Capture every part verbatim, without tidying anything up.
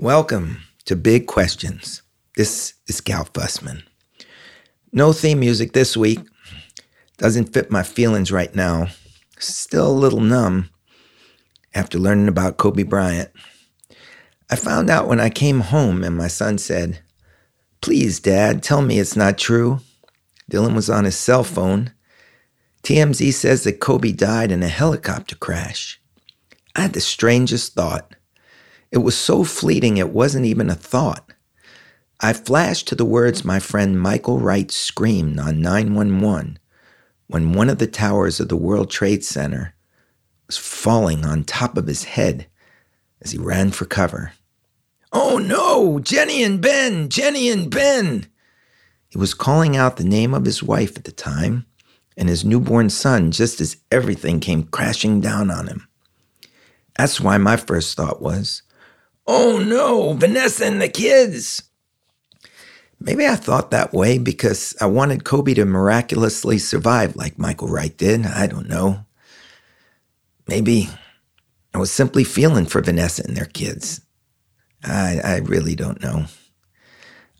Welcome to Big Questions. This is Gal Fussman. No theme music this week. Doesn't fit my feelings right now. Still a little numb after learning about Kobe Bryant. I found out when I came home and my son said, "Please, Dad, tell me it's not true." Dylan was on his cell phone. T M Z says that Kobe died in a helicopter crash. I had the strangest thought. It was so fleeting it wasn't even a thought. I flashed to the words my friend Michael Wright screamed on nine one one when one of the towers of the World Trade Center was falling on top of his head as he ran for cover. "Oh no! Jenny and Ben! Jenny and Ben!" He was calling out the name of his wife at the time and his newborn son just as everything came crashing down on him. That's why my first thought was, "Oh no, Vanessa and the kids." Maybe I thought that way because I wanted Kobe to miraculously survive like Michael Wright did. I don't know. Maybe I was simply feeling for Vanessa and their kids. I, I really don't know.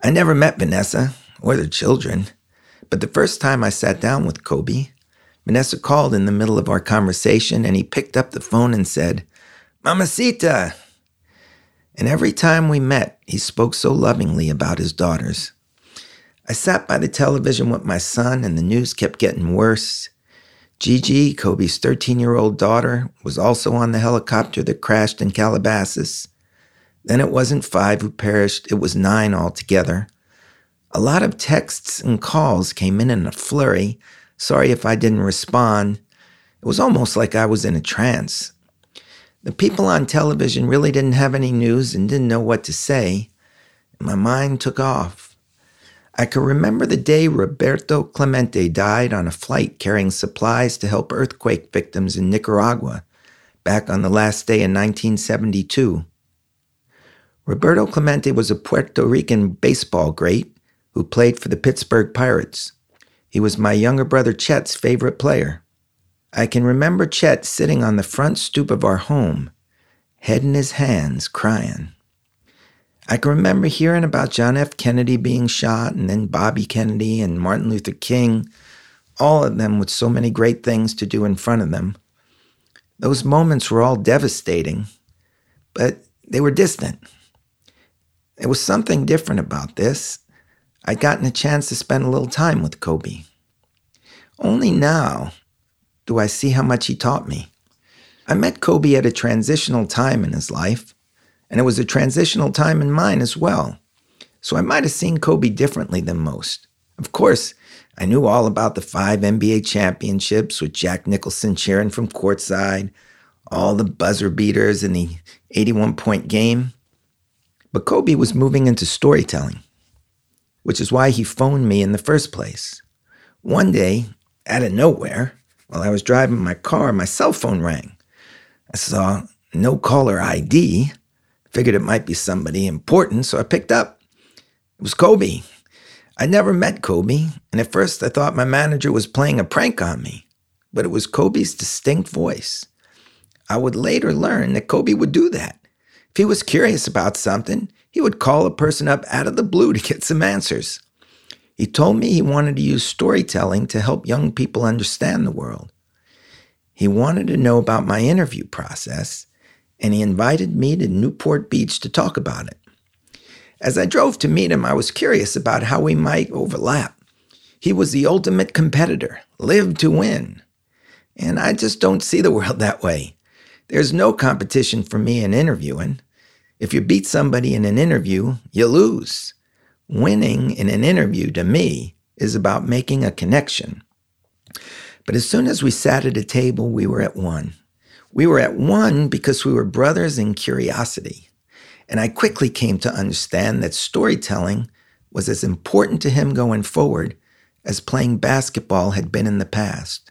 I never met Vanessa or their children, but the first time I sat down with Kobe, Vanessa called in the middle of our conversation and he picked up the phone and said, "Mamacita." And every time we met, he spoke so lovingly about his daughters. I sat by the television with my son, and the news kept getting worse. Gigi, Kobe's thirteen-year-old daughter, was also on the helicopter that crashed in Calabasas. Then it wasn't five who perished, it was nine altogether. A lot of texts and calls came in in a flurry. Sorry if I didn't respond. It was almost like I was in a trance. The people on television really didn't have any news and didn't know what to say. My mind took off. I can remember the day Roberto Clemente died on a flight carrying supplies to help earthquake victims in Nicaragua back on the last day in nineteen seventy-two. Roberto Clemente was a Puerto Rican baseball great who played for the Pittsburgh Pirates. He was my younger brother Chet's favorite player. I can remember Chet sitting on the front stoop of our home, head in his hands, crying. I can remember hearing about John F. Kennedy being shot, and then Bobby Kennedy and Martin Luther King, all of them with so many great things to do in front of them. Those moments were all devastating, but they were distant. There was something different about this. I'd gotten a chance to spend a little time with Kobe. Only now do I see how much he taught me. I met Kobe at a transitional time in his life, and it was a transitional time in mine as well, so I might have seen Kobe differently than most. Of course, I knew all about the five N B A championships with Jack Nicholson cheering from courtside, all the buzzer beaters in the eighty-one-point game, but Kobe was moving into storytelling, which is why he phoned me in the first place. One day, out of nowhere, while I was driving my car, my cell phone rang. I saw no caller I D. Figured it might be somebody important, so I picked up. It was Kobe. I never met Kobe, and at first I thought my manager was playing a prank on me, but it was Kobe's distinct voice. I would later learn that Kobe would do that. If he was curious about something, he would call a person up out of the blue to get some answers. He told me he wanted to use storytelling to help young people understand the world. He wanted to know about my interview process, and he invited me to Newport Beach to talk about it. As I drove to meet him, I was curious about how we might overlap. He was the ultimate competitor, lived to win. And I just don't see the world that way. There's no competition for me in interviewing. If you beat somebody in an interview, you lose. Winning in an interview, to me, is about making a connection. But as soon as we sat at a table, we were at one. We were at one because we were brothers in curiosity. And I quickly came to understand that storytelling was as important to him going forward as playing basketball had been in the past.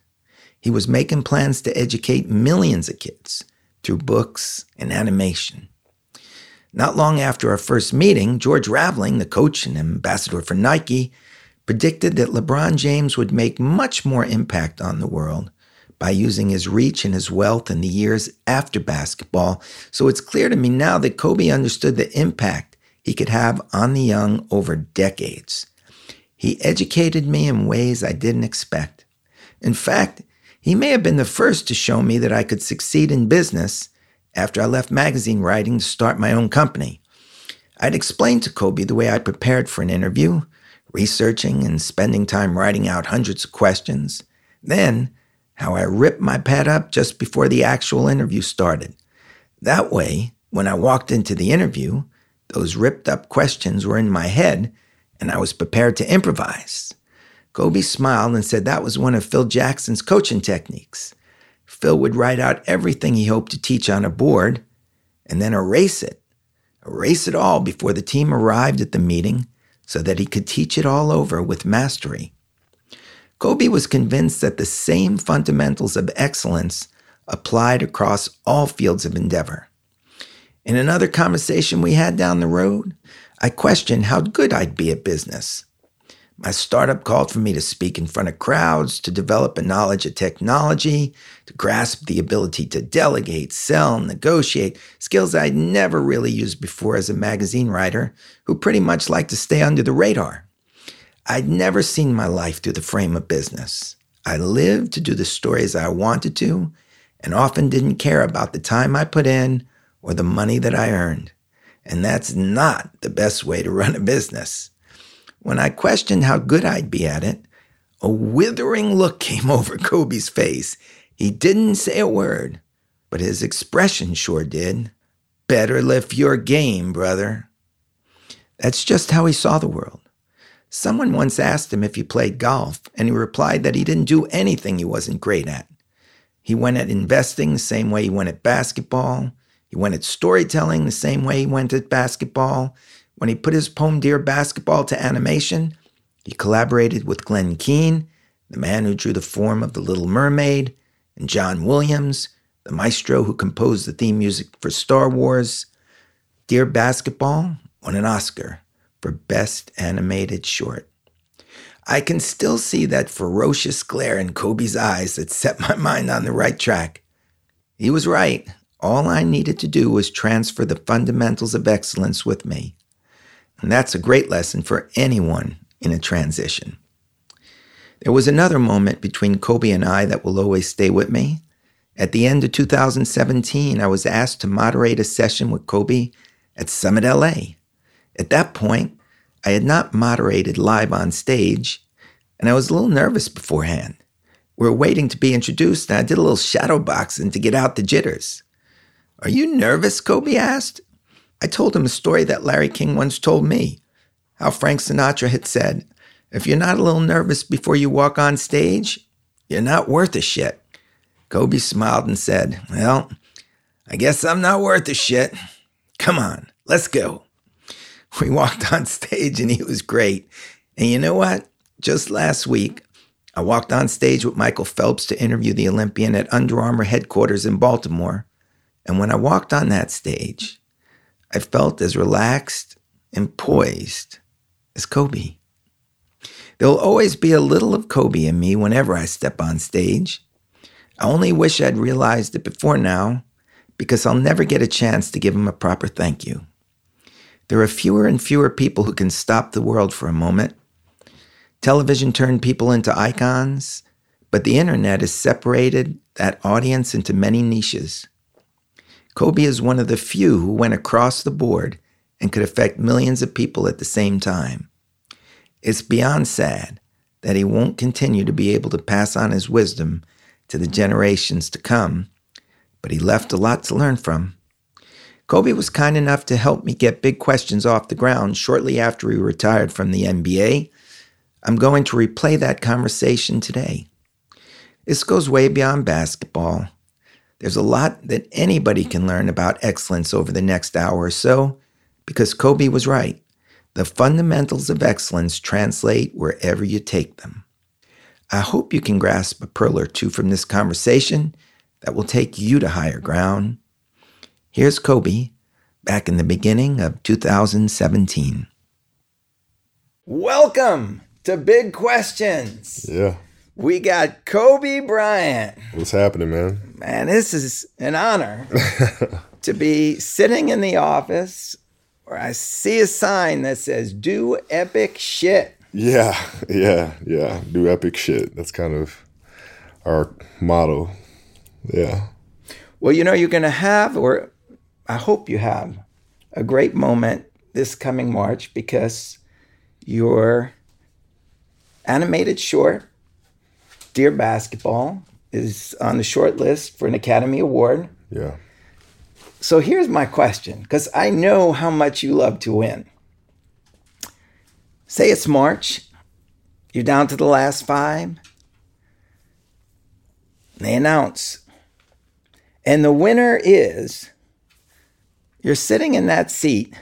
He was making plans to educate millions of kids through books and animation. Not long after our first meeting, George Raveling, the coach and ambassador for Nike, predicted that LeBron James would make much more impact on the world by using his reach and his wealth in the years after basketball. So it's clear to me now that Kobe understood the impact he could have on the young over decades. He educated me in ways I didn't expect. In fact, he may have been the first to show me that I could succeed in business after I left magazine writing to start my own company. I'd explained to Kobe the way I prepared for an interview, researching and spending time writing out hundreds of questions. Then, how I ripped my pad up just before the actual interview started. That way, when I walked into the interview, those ripped up questions were in my head and I was prepared to improvise. Kobe smiled and said that was one of Phil Jackson's coaching techniques. Phil would write out everything he hoped to teach on a board and then erase it. Erase it all before the team arrived at the meeting so that he could teach it all over with mastery. Kobe was convinced that the same fundamentals of excellence applied across all fields of endeavor. In another conversation we had down the road, I questioned how good I'd be at business. My startup called for me to speak in front of crowds, to develop a knowledge of technology, to grasp the ability to delegate, sell, negotiate, skills I'd never really used before as a magazine writer who pretty much liked to stay under the radar. I'd never seen my life through the frame of business. I lived to do the stories I wanted to and often didn't care about the time I put in or the money that I earned. And that's not the best way to run a business. When I questioned how good I'd be at it, a withering look came over Kobe's face. He didn't say a word, but his expression sure did. Better lift your game, brother. That's just how he saw the world. Someone once asked him if he played golf, and he replied that he didn't do anything he wasn't great at. He went at investing the same way he went at basketball. He went at storytelling the same way he went at basketball. When he put his poem Dear Basketball to animation, he collaborated with Glenn Keane, the man who drew the form of The Little Mermaid, and John Williams, the maestro who composed the theme music for Star Wars. Dear Basketball won an Oscar for Best Animated Short. I can still see that ferocious glare in Kobe's eyes that set my mind on the right track. He was right. All I needed to do was transfer the fundamentals of excellence with me. And that's a great lesson for anyone in a transition. There was another moment between Kobe and I that will always stay with me. At the end of two thousand seventeen, I was asked to moderate a session with Kobe at Summit L A. At that point, I had not moderated live on stage, and I was a little nervous beforehand. We were waiting to be introduced, and I did a little shadow boxing to get out the jitters. "Are you nervous?" Kobe asked. I told him a story that Larry King once told me, how Frank Sinatra had said, "If you're not a little nervous before you walk on stage, you're not worth a shit." Kobe smiled and said, "Well, I guess I'm not worth a shit. Come on, let's go." We walked on stage and he was great. And you know what? Just last week, I walked on stage with Michael Phelps to interview the Olympian at Under Armour headquarters in Baltimore. And when I walked on that stage, I felt as relaxed and poised as Kobe. There will always be a little of Kobe in me whenever I step on stage. I only wish I'd realized it before now, because I'll never get a chance to give him a proper thank you. There are fewer and fewer people who can stop the world for a moment. Television turned people into icons, but the internet has separated that audience into many niches. Kobe is one of the few who went across the board and could affect millions of people at the same time. It's beyond sad that he won't continue to be able to pass on his wisdom to the generations to come, but he left a lot to learn from. Kobe was kind enough to help me get big questions off the ground shortly after he retired from the N B A. I'm going to replay that conversation today. This goes way beyond basketball. There's a lot that anybody can learn about excellence over the next hour or so, because Kobe was right. The fundamentals of excellence translate wherever you take them. I hope you can grasp a pearl or two from this conversation that will take you to higher ground. Here's Kobe back in the beginning of two thousand seventeen. Welcome to Big Questions. Yeah. We got Kobe Bryant. What's happening, man? Man, this is an honor to be sitting in the office where I see a sign that says, do epic shit. Yeah, yeah, yeah. Do epic shit. That's kind of our motto. Yeah. Well, you know, you're going to have, or I hope you have, a great moment this coming March because your animated short, Dear Basketball, is on the short list for an Academy Award. Yeah. So here's my question, because I know how much you love to win. Say it's March, you're down to the last five, they announce, and the winner is, you're sitting in that seat,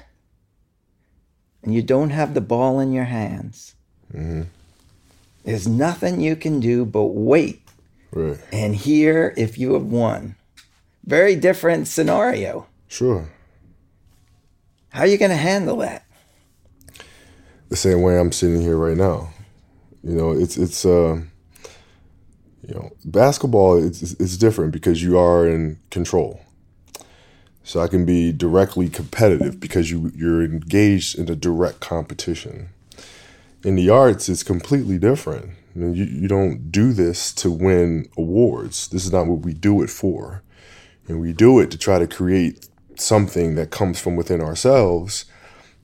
and you don't have the ball in your hands. Mm-hmm. There's nothing you can do but wait right. and hear if you have won. Very different scenario. Sure. How are you going to handle that? The same way I'm sitting here right now. You know, it's it's uh, you know, basketball. It's it's different because you are in control. So I can be directly competitive because you you're engaged in a direct competition. In the arts, it's completely different. I mean, you, you don't do this to win awards. This is not what we do it for. And we do it to try to create something that comes from within ourselves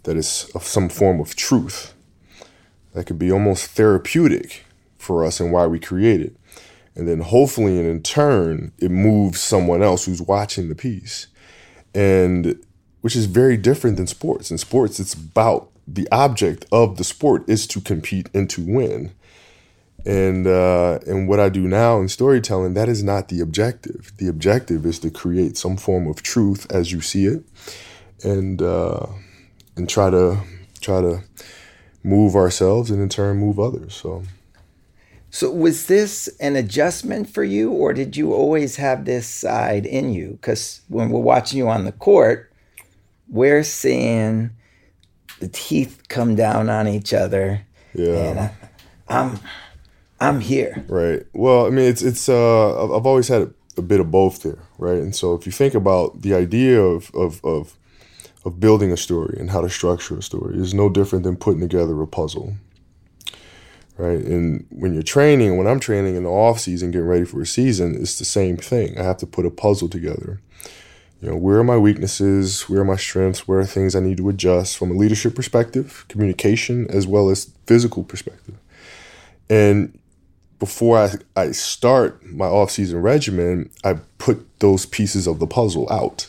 that is of some form of truth that could be almost therapeutic for us and why we create it. And then hopefully, and in turn, it moves someone else who's watching the piece, and which is very different than sports. In sports, it's about the object of the sport is to compete and to win. And uh, and what I do now in storytelling, that is not the objective. The objective is to create some form of truth as you see it, and uh, and try to try to move ourselves and in turn move others. So, so was this an adjustment for you, or did you always have this side in you? Because when we're watching you on the court, we're seeing the teeth come down on each other. Yeah. And I, I'm I'm here. Right. Well, I mean, it's, it's uh, I've always had a, a bit of both there, right? And so if you think about the idea of, of, of, of building a story and how to structure a story, is no different than putting together a puzzle, right? And when you're training, when I'm training in the off season, getting ready for a season, it's the same thing. I have to put a puzzle together. You know, where are my weaknesses? Where are my strengths? Where are things I need to adjust from a leadership perspective, communication, as well as physical perspective? And before I, I start my off-season regimen, I put those pieces of the puzzle out.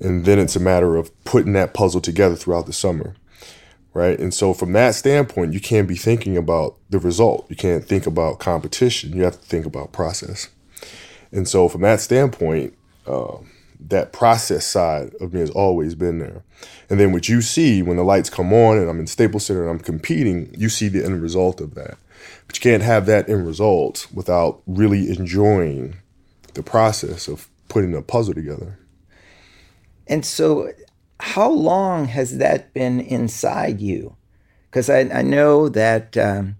And then it's a matter of putting that puzzle together throughout the summer, right? And so from that standpoint, you can't be thinking about the result. You can't think about competition. You have to think about process. And so from that standpoint, um, that process side of me has always been there. And then what you see when the lights come on and I'm in Staples Center and I'm competing, you see the end result of that. But you can't have that end result without really enjoying the process of putting a puzzle together. And so how long has that been inside you? Because I, I know that um,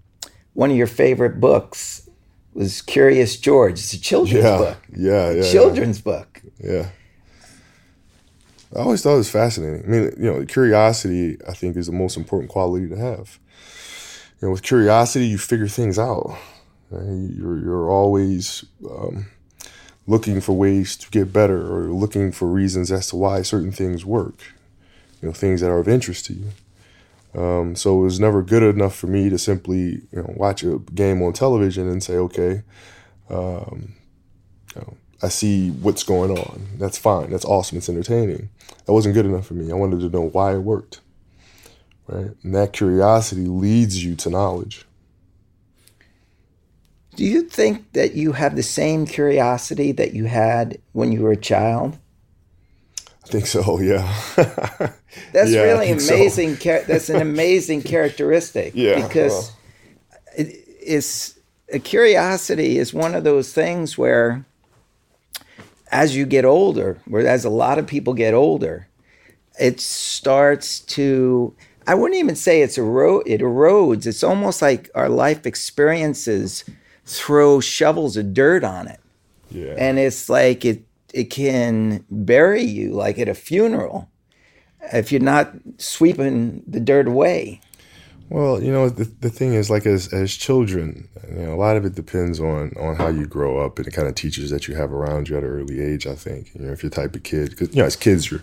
one of your favorite books was Curious George. It's a children's yeah, book. Yeah, yeah. Children's yeah. book. Yeah. I always thought it was fascinating. I mean, you know, curiosity, I think, is the most important quality to have. You know, with curiosity, you figure things out. Right? You're, you're always um, looking for ways to get better or looking for reasons as to why certain things work, you know, things that are of interest to you. Um, so it was never good enough for me to simply, you know, watch a game on television and say, okay, um, you know, I see what's going on. That's fine. That's awesome. It's entertaining. That wasn't good enough for me. I wanted to know why it worked, right? And that curiosity leads you to knowledge. Do you think that you have the same curiosity that you had when you were a child? I think so, yeah. That's yeah, really amazing. So. Char- that's an amazing characteristic. Yeah, because well. it, it's, a curiosity is one of those things where as you get older, or as a lot of people get older, it starts to, I wouldn't even say it's ero- it erodes. It's almost like our life experiences throw shovels of dirt on it. Yeah. And it's like it it can bury you like at a funeral if you're not sweeping the dirt away. Well, you know, the the thing is, like, as as children, you know, a lot of it depends on on how you grow up and the kind of teachers that you have around you at an early age, I think. You know, if you're the type of kid, because, you know, as kids, you're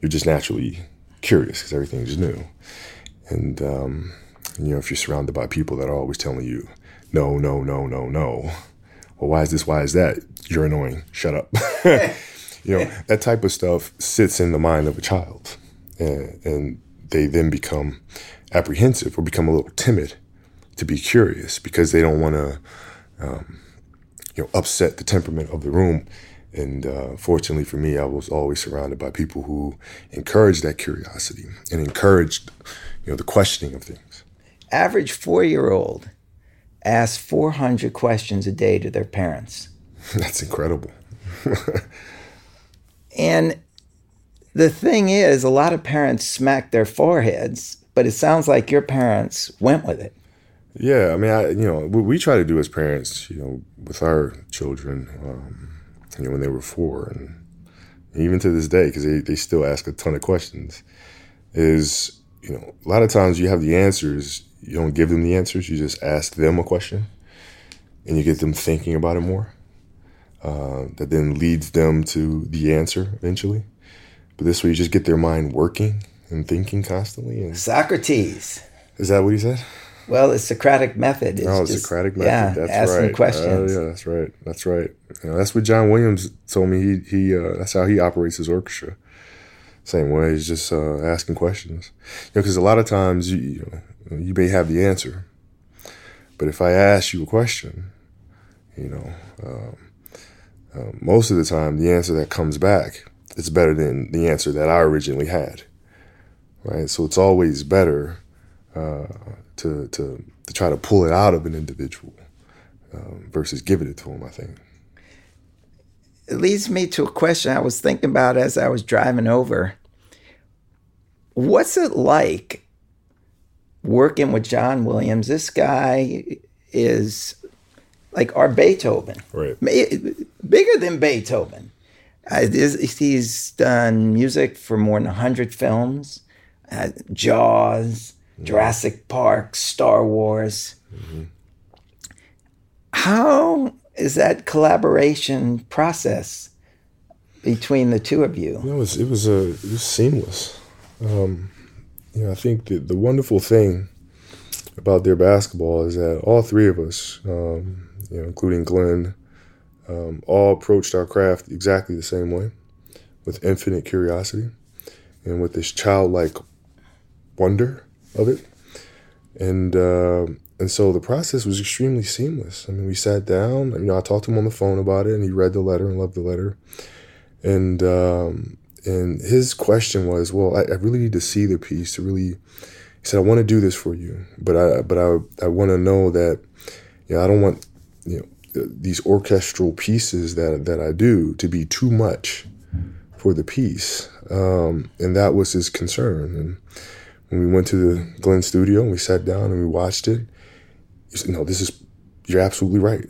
you're just naturally curious because everything's new. And, um, you know, if you're surrounded by people that are always telling you, no, no, no, no, no. Well, why is this? Why is that? You're annoying. Shut up. You know, that type of stuff sits in the mind of a child. And, and they then become apprehensive or become a little timid to be curious because they don't want to, um, you know, upset the temperament of the room. And uh, fortunately for me, I was always surrounded by people who encouraged that curiosity and encouraged, you know, the questioning of things. Average four-year-old asks four hundred questions a day to their parents. That's incredible. And the thing is, a lot of parents smack their foreheads, but it sounds like your parents went with it. Yeah, I mean, I, you know, what we try to do as parents, you know, with our children, um, you know, when they were four, and even to this day, because they, they still ask a ton of questions, is, you know, a lot of times you have the answers, you don't give them the answers, you just ask them a question, and you get them thinking about it more. Uh, that then leads them to the answer eventually. But this way you just get their mind working and thinking constantly. And Socrates. Is that what he said? Well, it's Socratic method. It's oh, the Socratic method. Yeah, that's asking right. questions. Uh, yeah, that's right. That's right. You know, that's what John Williams told me. He he. Uh, that's how he operates his orchestra. Same way, he's just uh, asking questions. You know, because a lot of times you you, know, you may have the answer, but if I ask you a question, you know, um, uh, most of the time the answer that comes back is better than the answer that I originally had. Right. So it's always better. Uh, to to to try to pull it out of an individual um, versus giving it to him, I think. It leads me to a question I was thinking about as I was driving over. What's it like working with John Williams? This guy is like our Beethoven, right? Bigger than Beethoven. Uh, he's done music for more than one hundred films, uh, Jaws, Jurassic Park, Star Wars. Mm-hmm. How is that collaboration process between the two of you? No, it was it was, a, it was seamless. Um, you know, I think the the wonderful thing about Dear Basketball is that all three of us, um, you know, including Glenn, um, all approached our craft exactly the same way, with infinite curiosity, and with this childlike wonder of it. And uh, and so the process was extremely seamless. I mean, we sat down, you know, I talked to him on the phone about it, and he read the letter and loved the letter. And um, and his question was, well, I, I really need to see the piece to really, he said, I want to do this for you, but I but I I want to know that, you know, I don't want, you know, these orchestral pieces that, that I do to be too much for the piece. Um, and that was his concern. And when we went to the Glenn studio and we sat down and we watched it, he said, no, this is, you're absolutely right.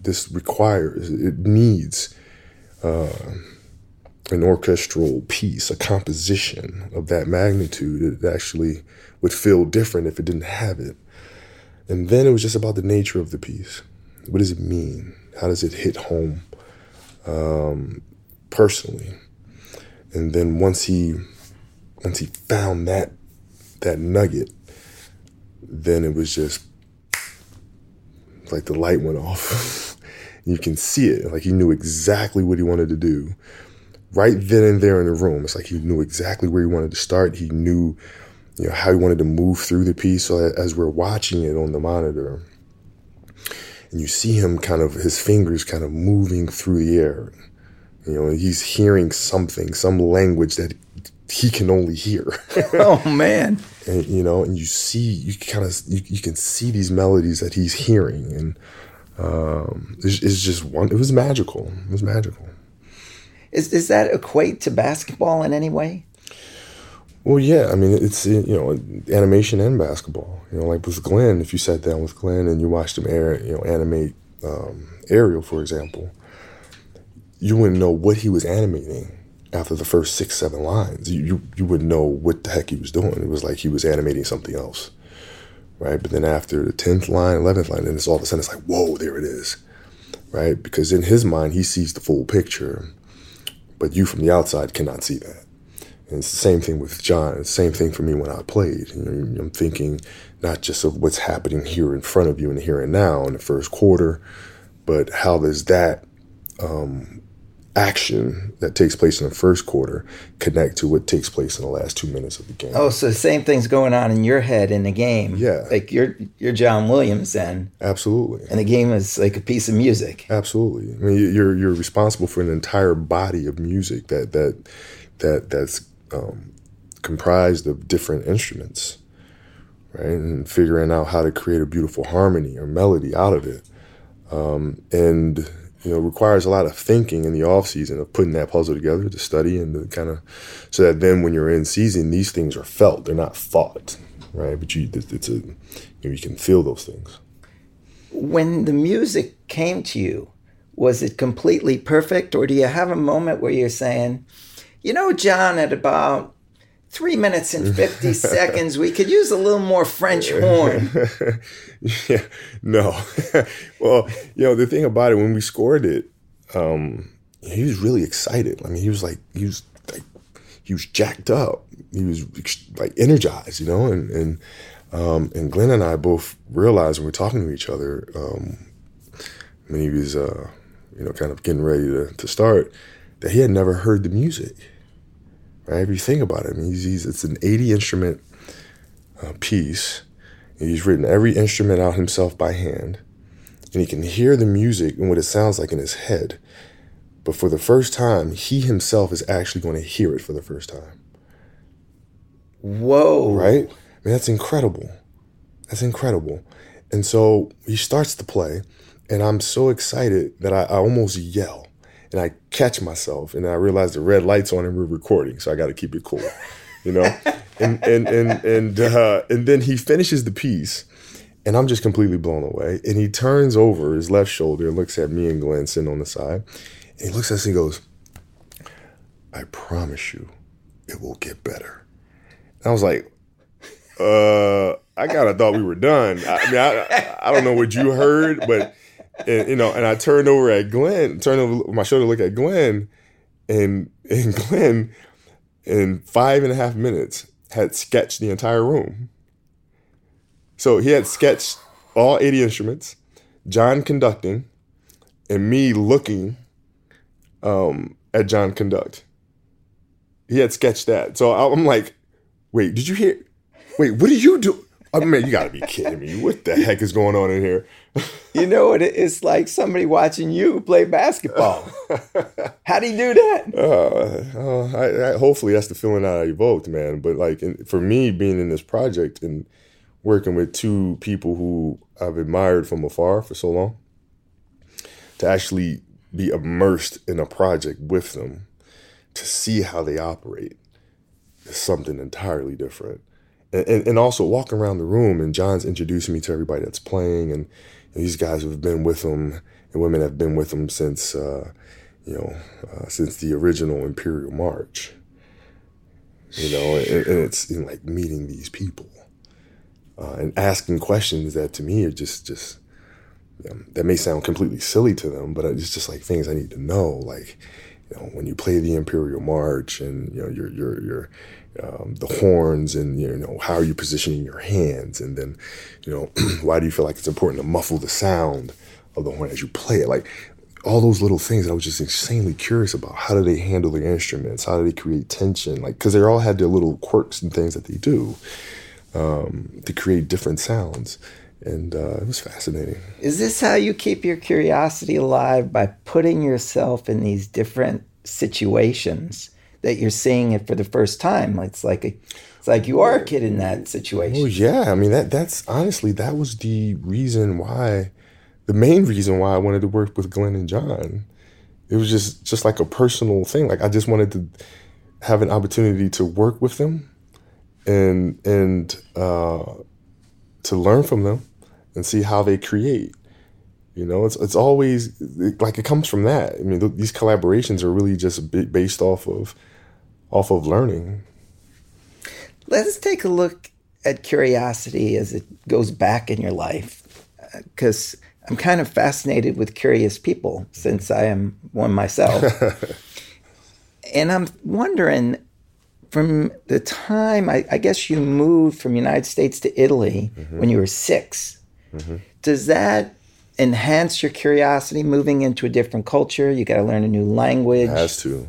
This requires, it needs uh, an orchestral piece, a composition of that magnitude. It actually would feel different if it didn't have it. And then it was just about the nature of the piece. What does it mean? How does it hit home um, personally? And then once he, once he found that, that nugget, then it was just like the light went off. You can see it. Like he knew exactly what he wanted to do right then and there in the room. It's like he knew exactly where he wanted to start. He knew, you know, how he wanted to move through the piece. So as we're watching it on the monitor, and you see him kind of, his fingers kind of moving through the air, you know, and he's hearing something, some language that he can only hear. Oh man. And you know, and you see, you kind of, you, you can see these melodies that he's hearing, and um, it's, it's just one, it was magical. It was magical. Is, is that equate to basketball in any way? Well, yeah, I mean, it's, you know, animation and basketball. You know, like with Glenn, if you sat down with Glenn and you watched him air, you know, animate um, Ariel, for example, you wouldn't know what he was animating after the first six, seven lines. You, you you wouldn't know what the heck he was doing. It was like he was animating something else, right? But then after the tenth line, eleventh line, then it's all of a sudden it's like, whoa, there it is, right? Because in his mind, he sees the full picture, but you from the outside cannot see that. And it's the same thing with John. It's the same thing for me when I played. You know, I'm thinking not just of what's happening here in front of you and here and now in the first quarter, but how does that um, action that takes place in the first quarter connect to what takes place in the last two minutes of the game? Oh, so the same thing's going on in your head in the game. Yeah. Like you're you're John Williams then. Absolutely. And the game is like a piece of music. Absolutely. I mean, you're you're responsible for an entire body of music that that that that's Um, comprised of different instruments, right? And figuring out how to create a beautiful harmony or melody out of it. Um, and, you know, requires a lot of thinking in the off season of putting that puzzle together to study and to kind of, so that then when you're in season, these things are felt, they're not thought, right? But you, it's a, you know, you can feel those things. When the music came to you, was it completely perfect? Or do you have a moment where you're saying, you know, John, at about three minutes and fifty seconds, we could use a little more French horn? Yeah, no. Well, you know, the thing about it, when we scored it, um, he was really excited. I mean, he was like, he was like, he was jacked up. He was like energized, you know. And and um, and Glenn and I both realized when we were talking to each other, um, when he was, uh, you know, kind of getting ready to, to start, that he had never heard the music, right? If you think about it, I mean, he's, he's, it's an eighty-instrument uh, piece. He's written every instrument out himself by hand, and he can hear the music and what it sounds like in his head. But for the first time, he himself is actually going to hear it for the first time. Whoa. Right? I mean, that's incredible. That's incredible. And so he starts to play, and I'm so excited that I, I almost yell. And I catch myself, and I realize the red light's on, and we're recording, so I got to keep it cool, you know. and and and and uh, and then he finishes the piece, and I'm just completely blown away. And he turns over his left shoulder and looks at me and Glenn sitting on the side, and he looks at us and goes, "I promise you, it will get better." And I was like, "Uh, I kind of thought we were done. I, I mean, I I don't know what you heard, but." And, you know, and I turned over at Glenn, turned over my shoulder to look at Glenn, and and Glenn, in five and a half minutes, had sketched the entire room. So he had sketched all eighty instruments, John conducting, and me looking um, at John conduct. He had sketched that. So I'm like, wait, did you hear? Wait, what did you do? I mean, you got to be kidding me. What the heck is going on in here? You know, it, it's like somebody watching you play basketball. How do you do that? Uh, uh, I, I, hopefully that's the feeling that I evoked, man. But like in, for me, being in this project and working with two people who I've admired from afar for so long, to actually be immersed in a project with them, to see how they operate, is something entirely different. And, and also walking around the room, and John's introducing me to everybody that's playing, and, and these guys have been with him, and women have been with him since, uh, you know, uh, since the original Imperial March. You know, and, and it's in like meeting these people uh, and asking questions that to me are just, just you know, that may sound completely silly to them, but it's just like things I need to know, like. You know, when you play the Imperial March, and you know your your your um, the horns, and you know how are you positioning your hands, and then you know why do you feel like it's important to muffle the sound of the horn as you play it? Like all those little things, that I was just insanely curious about. How do they handle their instruments? How do they create tension? Like because they all had their little quirks and things that they do um, to create different sounds. And uh, it was fascinating. Is this how you keep your curiosity alive? By putting yourself in these different situations that you're seeing it for the first time? It's like a, it's like you are a kid in that situation. Well, yeah. I mean, that that's honestly, that was the reason why, the main reason why I wanted to work with Glenn and John. It was just, just like a personal thing. Like I just wanted to have an opportunity to work with them, and and uh, to learn from them and see how they create. You know, it's it's always it, like it comes from that. I mean, th- these collaborations are really just b- based off of off of learning. Let's take a look at curiosity as it goes back in your life, because uh, I'm kind of fascinated with curious people since I am one myself. And I'm wondering, from the time, I, I guess you moved from the United States to Italy mm-hmm. when you were six, mm-hmm. does that enhance your curiosity moving into a different culture? You got to learn a new language. It has to.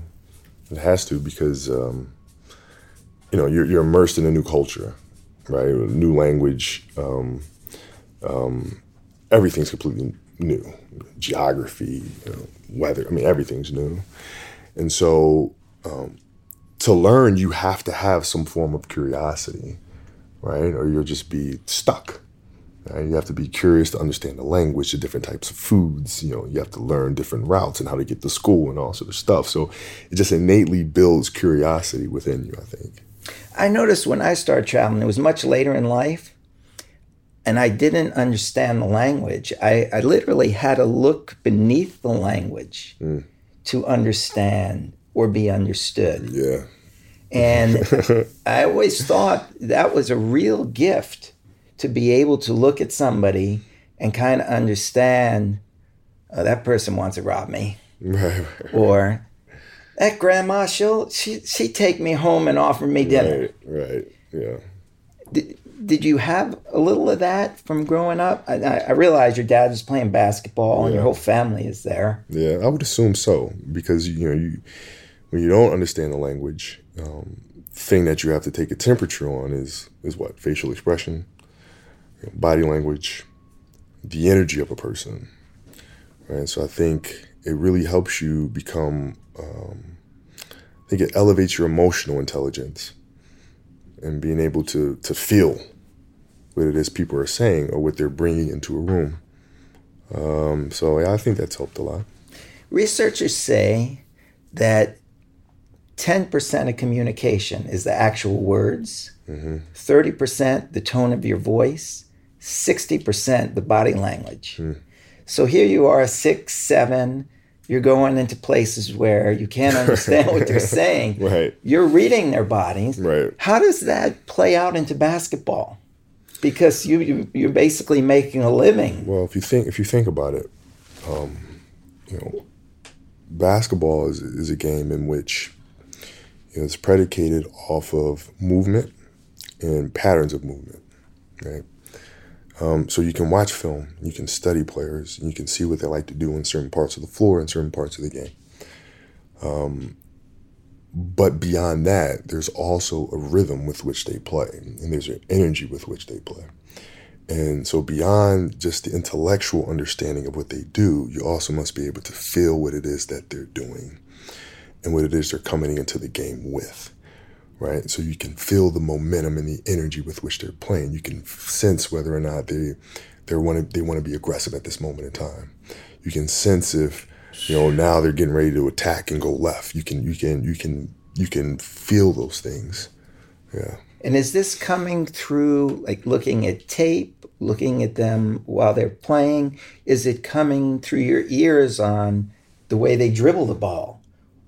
It has to because, um, you know, you're, you're immersed in a new culture, right? A new language, um, um, everything's completely new. Geography, you know, weather, I mean, everything's new. And so um, to learn, you have to have some form of curiosity, right? Or you'll just be stuck. Right? You have to be curious to understand the language, the different types of foods. You know, you have to learn different routes and how to get to school and all sort of stuff. So it just innately builds curiosity within you, I think. I noticed when I started traveling, it was much later in life. And I didn't understand the language. I, I literally had to look beneath the language mm. to understand or be understood. Yeah. And I always thought that was a real gift to be able to look at somebody and kind of understand, oh, that person wants to rob me. Right, right. Or that grandma, she'll, she, she take me home and offer me dinner. Right, right, yeah. Did, Did you have a little of that from growing up? I, I realize your dad was playing basketball, yeah. and your whole family is there. Yeah, I would assume so, because you know, you when you don't understand the language, um, thing that you have to take a temperature on is is what facial expression, you know, body language, the energy of a person, right? So I think it really helps you become. Um, I think it elevates your emotional intelligence. And being able to to feel what it is people are saying or what they're bringing into a room. Um, so yeah, I think that's helped a lot. Researchers say that ten percent of communication is the actual words, mm-hmm. thirty percent the tone of your voice, sixty percent the body language. Mm. So here you are, six, seven, you're going into places where you can't understand what they're saying. Right. You're reading their bodies. Right. How does that play out into basketball? Because you, you you're basically making a living. Well, if you think if you think about it, um, you know, basketball is is a game in which you know, it's predicated off of movement and patterns of movement. Right. Um, so you can watch film, you can study players, and you can see what they like to do in certain parts of the floor and certain parts of the game. Um, but beyond that, there's also a rhythm with which they play, and there's an energy with which they play. And so beyond just the intellectual understanding of what they do, you also must be able to feel what it is that they're doing and what it is they're coming into the game with. Right, so you can feel the momentum and the energy with which they're playing. You can sense whether or not they they want to they want to be aggressive at this moment in time. You can sense if you know now they're getting ready to attack and go left. You can you can you can you can feel those things. Yeah. And is this coming through like looking at tape, looking at them while they're playing? Is it coming through your ears on the way they dribble the ball?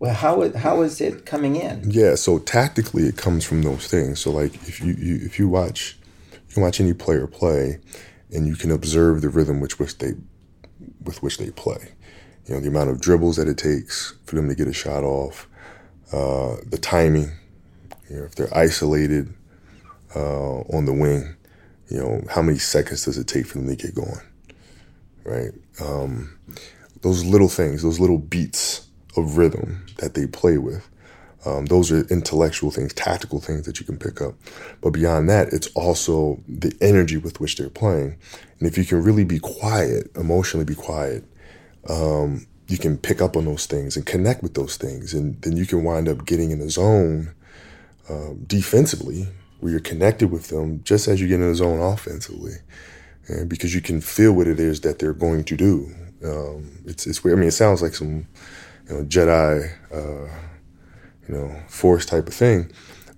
Well, how is, how is it coming in? Yeah, so tactically it comes from those things. So like if you, you if you watch you can watch any player play and you can observe the rhythm with which they with which they play. You know, the amount of dribbles that it takes for them to get a shot off, uh, the timing, you know, if they're isolated uh, on the wing, you know, how many seconds does it take for them to get going? Right? Um, those little things, those little beats of rhythm that they play with. Um, those are intellectual things, tactical things that you can pick up. But beyond that, it's also the energy with which they're playing. And if you can really be quiet, emotionally be quiet, um, you can pick up on those things and connect with those things. And then you can wind up getting in a zone uh, defensively where you're connected with them just as you get in a zone offensively. And because you can feel what it is that they're going to do. Um, it's, it's weird. I mean, it sounds like some... You know, Jedi, uh, you know, Force type of thing,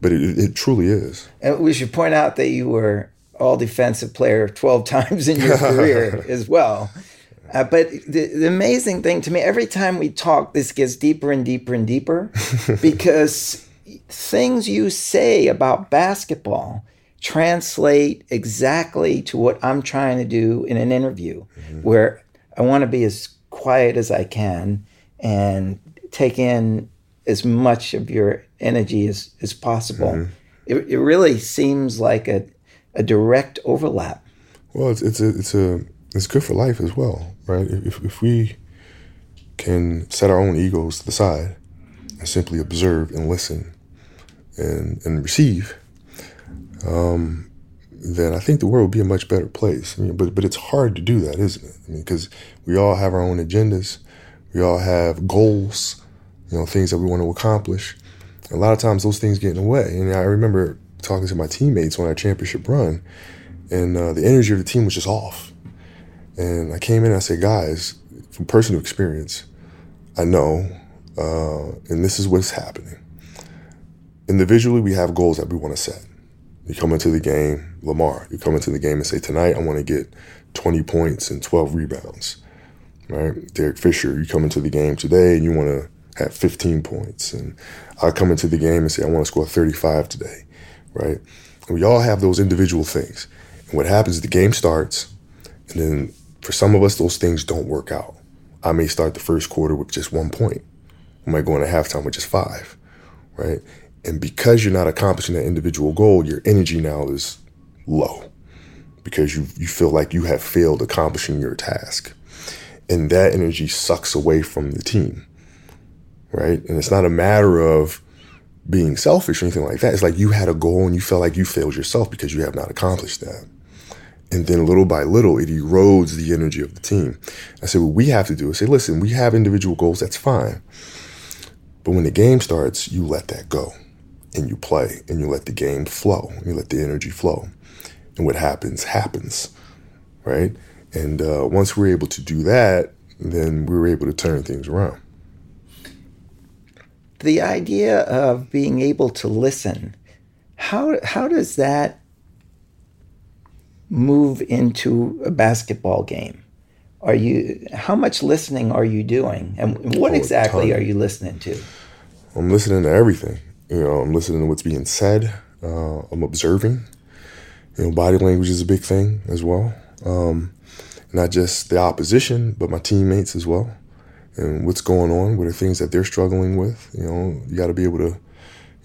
but it, it truly is. And we should point out that you were all defensive player twelve times in your career as well. Uh, but the, the amazing thing to me, every time we talk, this gets deeper and deeper and deeper because things you say about basketball translate exactly to what I'm trying to do in an interview, mm-hmm. where I want to be as quiet as I can and take in as much of your energy as, as possible. Mm-hmm. It, it really seems like a, a direct overlap. Well, it's it's a, it's a it's good for life as well, right? If if we can set our own egos to the side and simply observe and listen and and receive, um, then I think the world would be a much better place. I mean, but but it's hard to do that, isn't it? I mean, because we all have our own agendas, we all have goals, you know, things that we want to accomplish. A lot of times those things get in the way, and I remember talking to my teammates on our championship run, and uh, the energy of the team was just off. And I came in and I said, guys, from personal experience, I know, uh, and this is what's happening. Individually, we have goals that we want to set. You come into the game, Lamar, you come into the game and say, tonight I want to get twenty points and twelve rebounds, right? Derek Fisher, you come into the game today and you want to have fifteen points. And I come into the game and say, I want to score thirty-five today, right? And we all have those individual things. And what happens is the game starts, and then for some of us, those things don't work out. I may start the first quarter with just one point. I might go into halftime with just five, right? And because you're not accomplishing that individual goal, your energy now is low because you you feel like you have failed accomplishing your task. And that energy sucks away from the team, right? And it's not a matter of being selfish or anything like that. It's like you had a goal and you felt like you failed yourself because you have not accomplished that. And then little by little, it erodes the energy of the team. I said, what we have to do is say, listen, we have individual goals, that's fine. But when the game starts, you let that go and you play and you let the game flow. You let the energy flow. And what happens, happens, right? And uh, once we're able to do that, then we're able to turn things around. The idea of being able to listen, how how does that move into a basketball game? Are you how much listening are you doing, and what oh, exactly are you listening to? I'm listening to everything. You know, I'm listening to what's being said. Uh, I'm observing. You know, body language is a big thing as well. Um, not just the opposition, but my teammates as well, and what's going on. What are things that they're struggling with? You know, you got to be able to,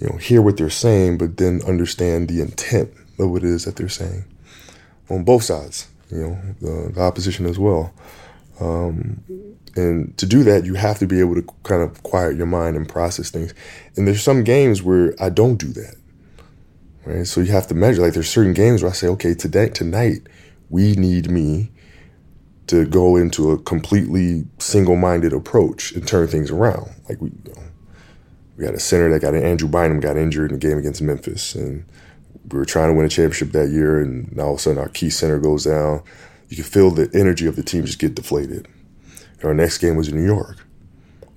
you know, hear what they're saying, but then understand the intent of what it is that they're saying. On both sides, you know, the, the opposition as well. Um, and to do that, you have to be able to kind of quiet your mind and process things. And there's some games where I don't do that, right? So you have to measure. Like there's certain games where I say, okay, today, tonight, we need me to go into a completely single-minded approach and turn things around. Like we, you know, we got a center that got in, Andrew Bynum got injured in the game against Memphis, and we were trying to win a championship that year, and now all of a sudden our key center goes down. You can feel the energy of the team just get deflated. And our next game was in New York.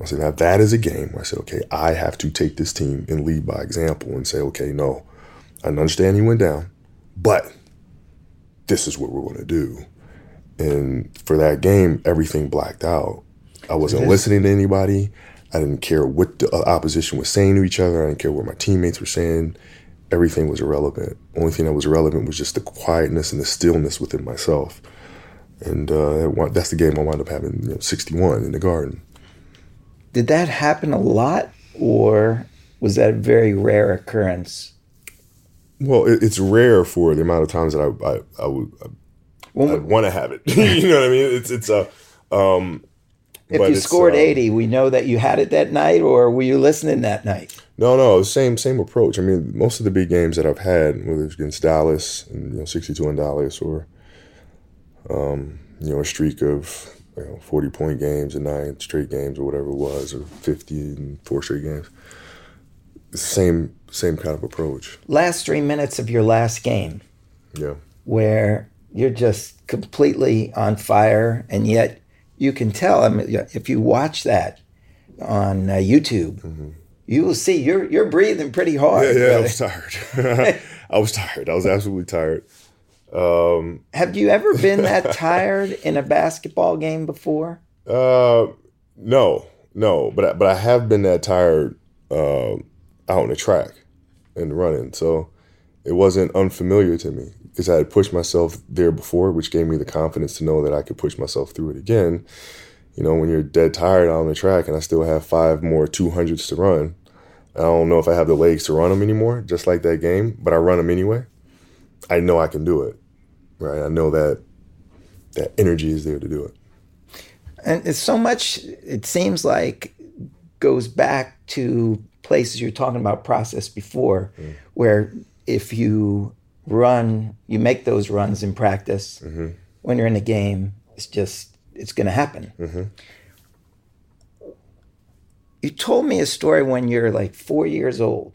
I said, now that is a game where I said, okay, I have to take this team and lead by example and say, okay, no, I understand he went down, but this is what we're going to do. And for that game, everything blacked out. I wasn't listening to anybody. I didn't care what the opposition was saying to each other. I didn't care what my teammates were saying. Everything was irrelevant. Only thing that was relevant was just the quietness and the stillness within myself. And uh, that's the game I wound up having, you know, sixty-one in the Garden. Did that happen a lot, or was that a very rare occurrence? Well, it, it's rare for the amount of times that I, I, I would well, want to have it. You know what I mean? It's it's a. Um, if you scored um, eighty, we know that you had it that night, or were you listening that night? No, no, same same approach. I mean, most of the big games that I've had, whether it's against Dallas, and, you know, sixty-two in Dallas, or um, you know, a streak of, you know, forty-point games and nine straight games, or whatever it was, or fifty and four straight games, same same kind of approach. Last three minutes of your last game, yeah, where you're just completely on fire, and yet you can tell. I mean, if you watch that on uh, YouTube. Mm-hmm. you will see you're you're breathing pretty hard. Yeah, yeah, brother. I was tired. I was tired. I was absolutely tired. Um, Have you ever been that tired in a basketball game before? Uh, no, no. But I, but I have been that tired uh, out on the track and running. So it wasn't unfamiliar to me because I had pushed myself there before, which gave me the confidence to know that I could push myself through it again. You know, when you're dead tired out on the track and I still have five more two hundreds to run, I don't know if I have the legs to run them anymore, just like that game, but I run them anyway. I know I can do it, right? I know that that energy is there to do it. And it's so much, it seems like, goes back to places you're talking about process before, mm. where if you run, you make those runs in practice. Mm-hmm. When you're in a game, it's just, it's going to happen. Mm-hmm. You told me a story when you're like four years old.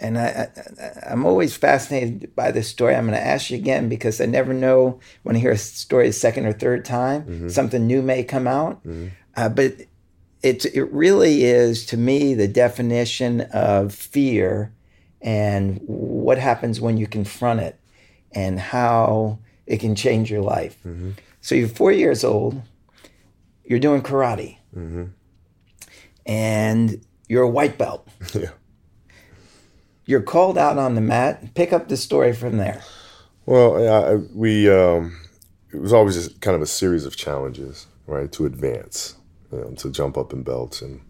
And I, I, I'm always fascinated by this story. I'm going to ask you again because I never know when I hear a story a second or third time. Mm-hmm. Something new may come out. Mm-hmm. Uh, but it, it really is, to me, the definition of fear and what happens when you confront it and how it can change your life. Mm-hmm. So you're four years old. You're doing karate. Mm-hmm. And you're a white belt. Yeah. You're called out on the mat. Pick up the story from there. Well, I, we um, it was always just kind of a series of challenges, right, to advance, you know, to jump up in belts. And,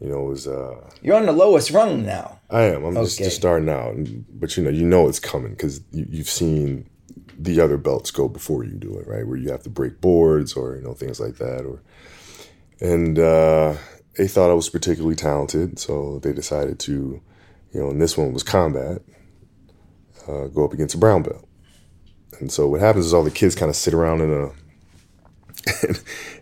you know, it was... Uh, You're on the lowest rung now. I am. I'm okay. just, just starting out. And, but, you know, you know it's coming because you, you've seen the other belts go before you do it, right, where you have to break boards or, you know, things like that. Or, and uh, they thought I was particularly talented, so they decided to... You know, and this one was combat, uh, go up against a brown belt. And so what happens is all the kids kind of sit around in a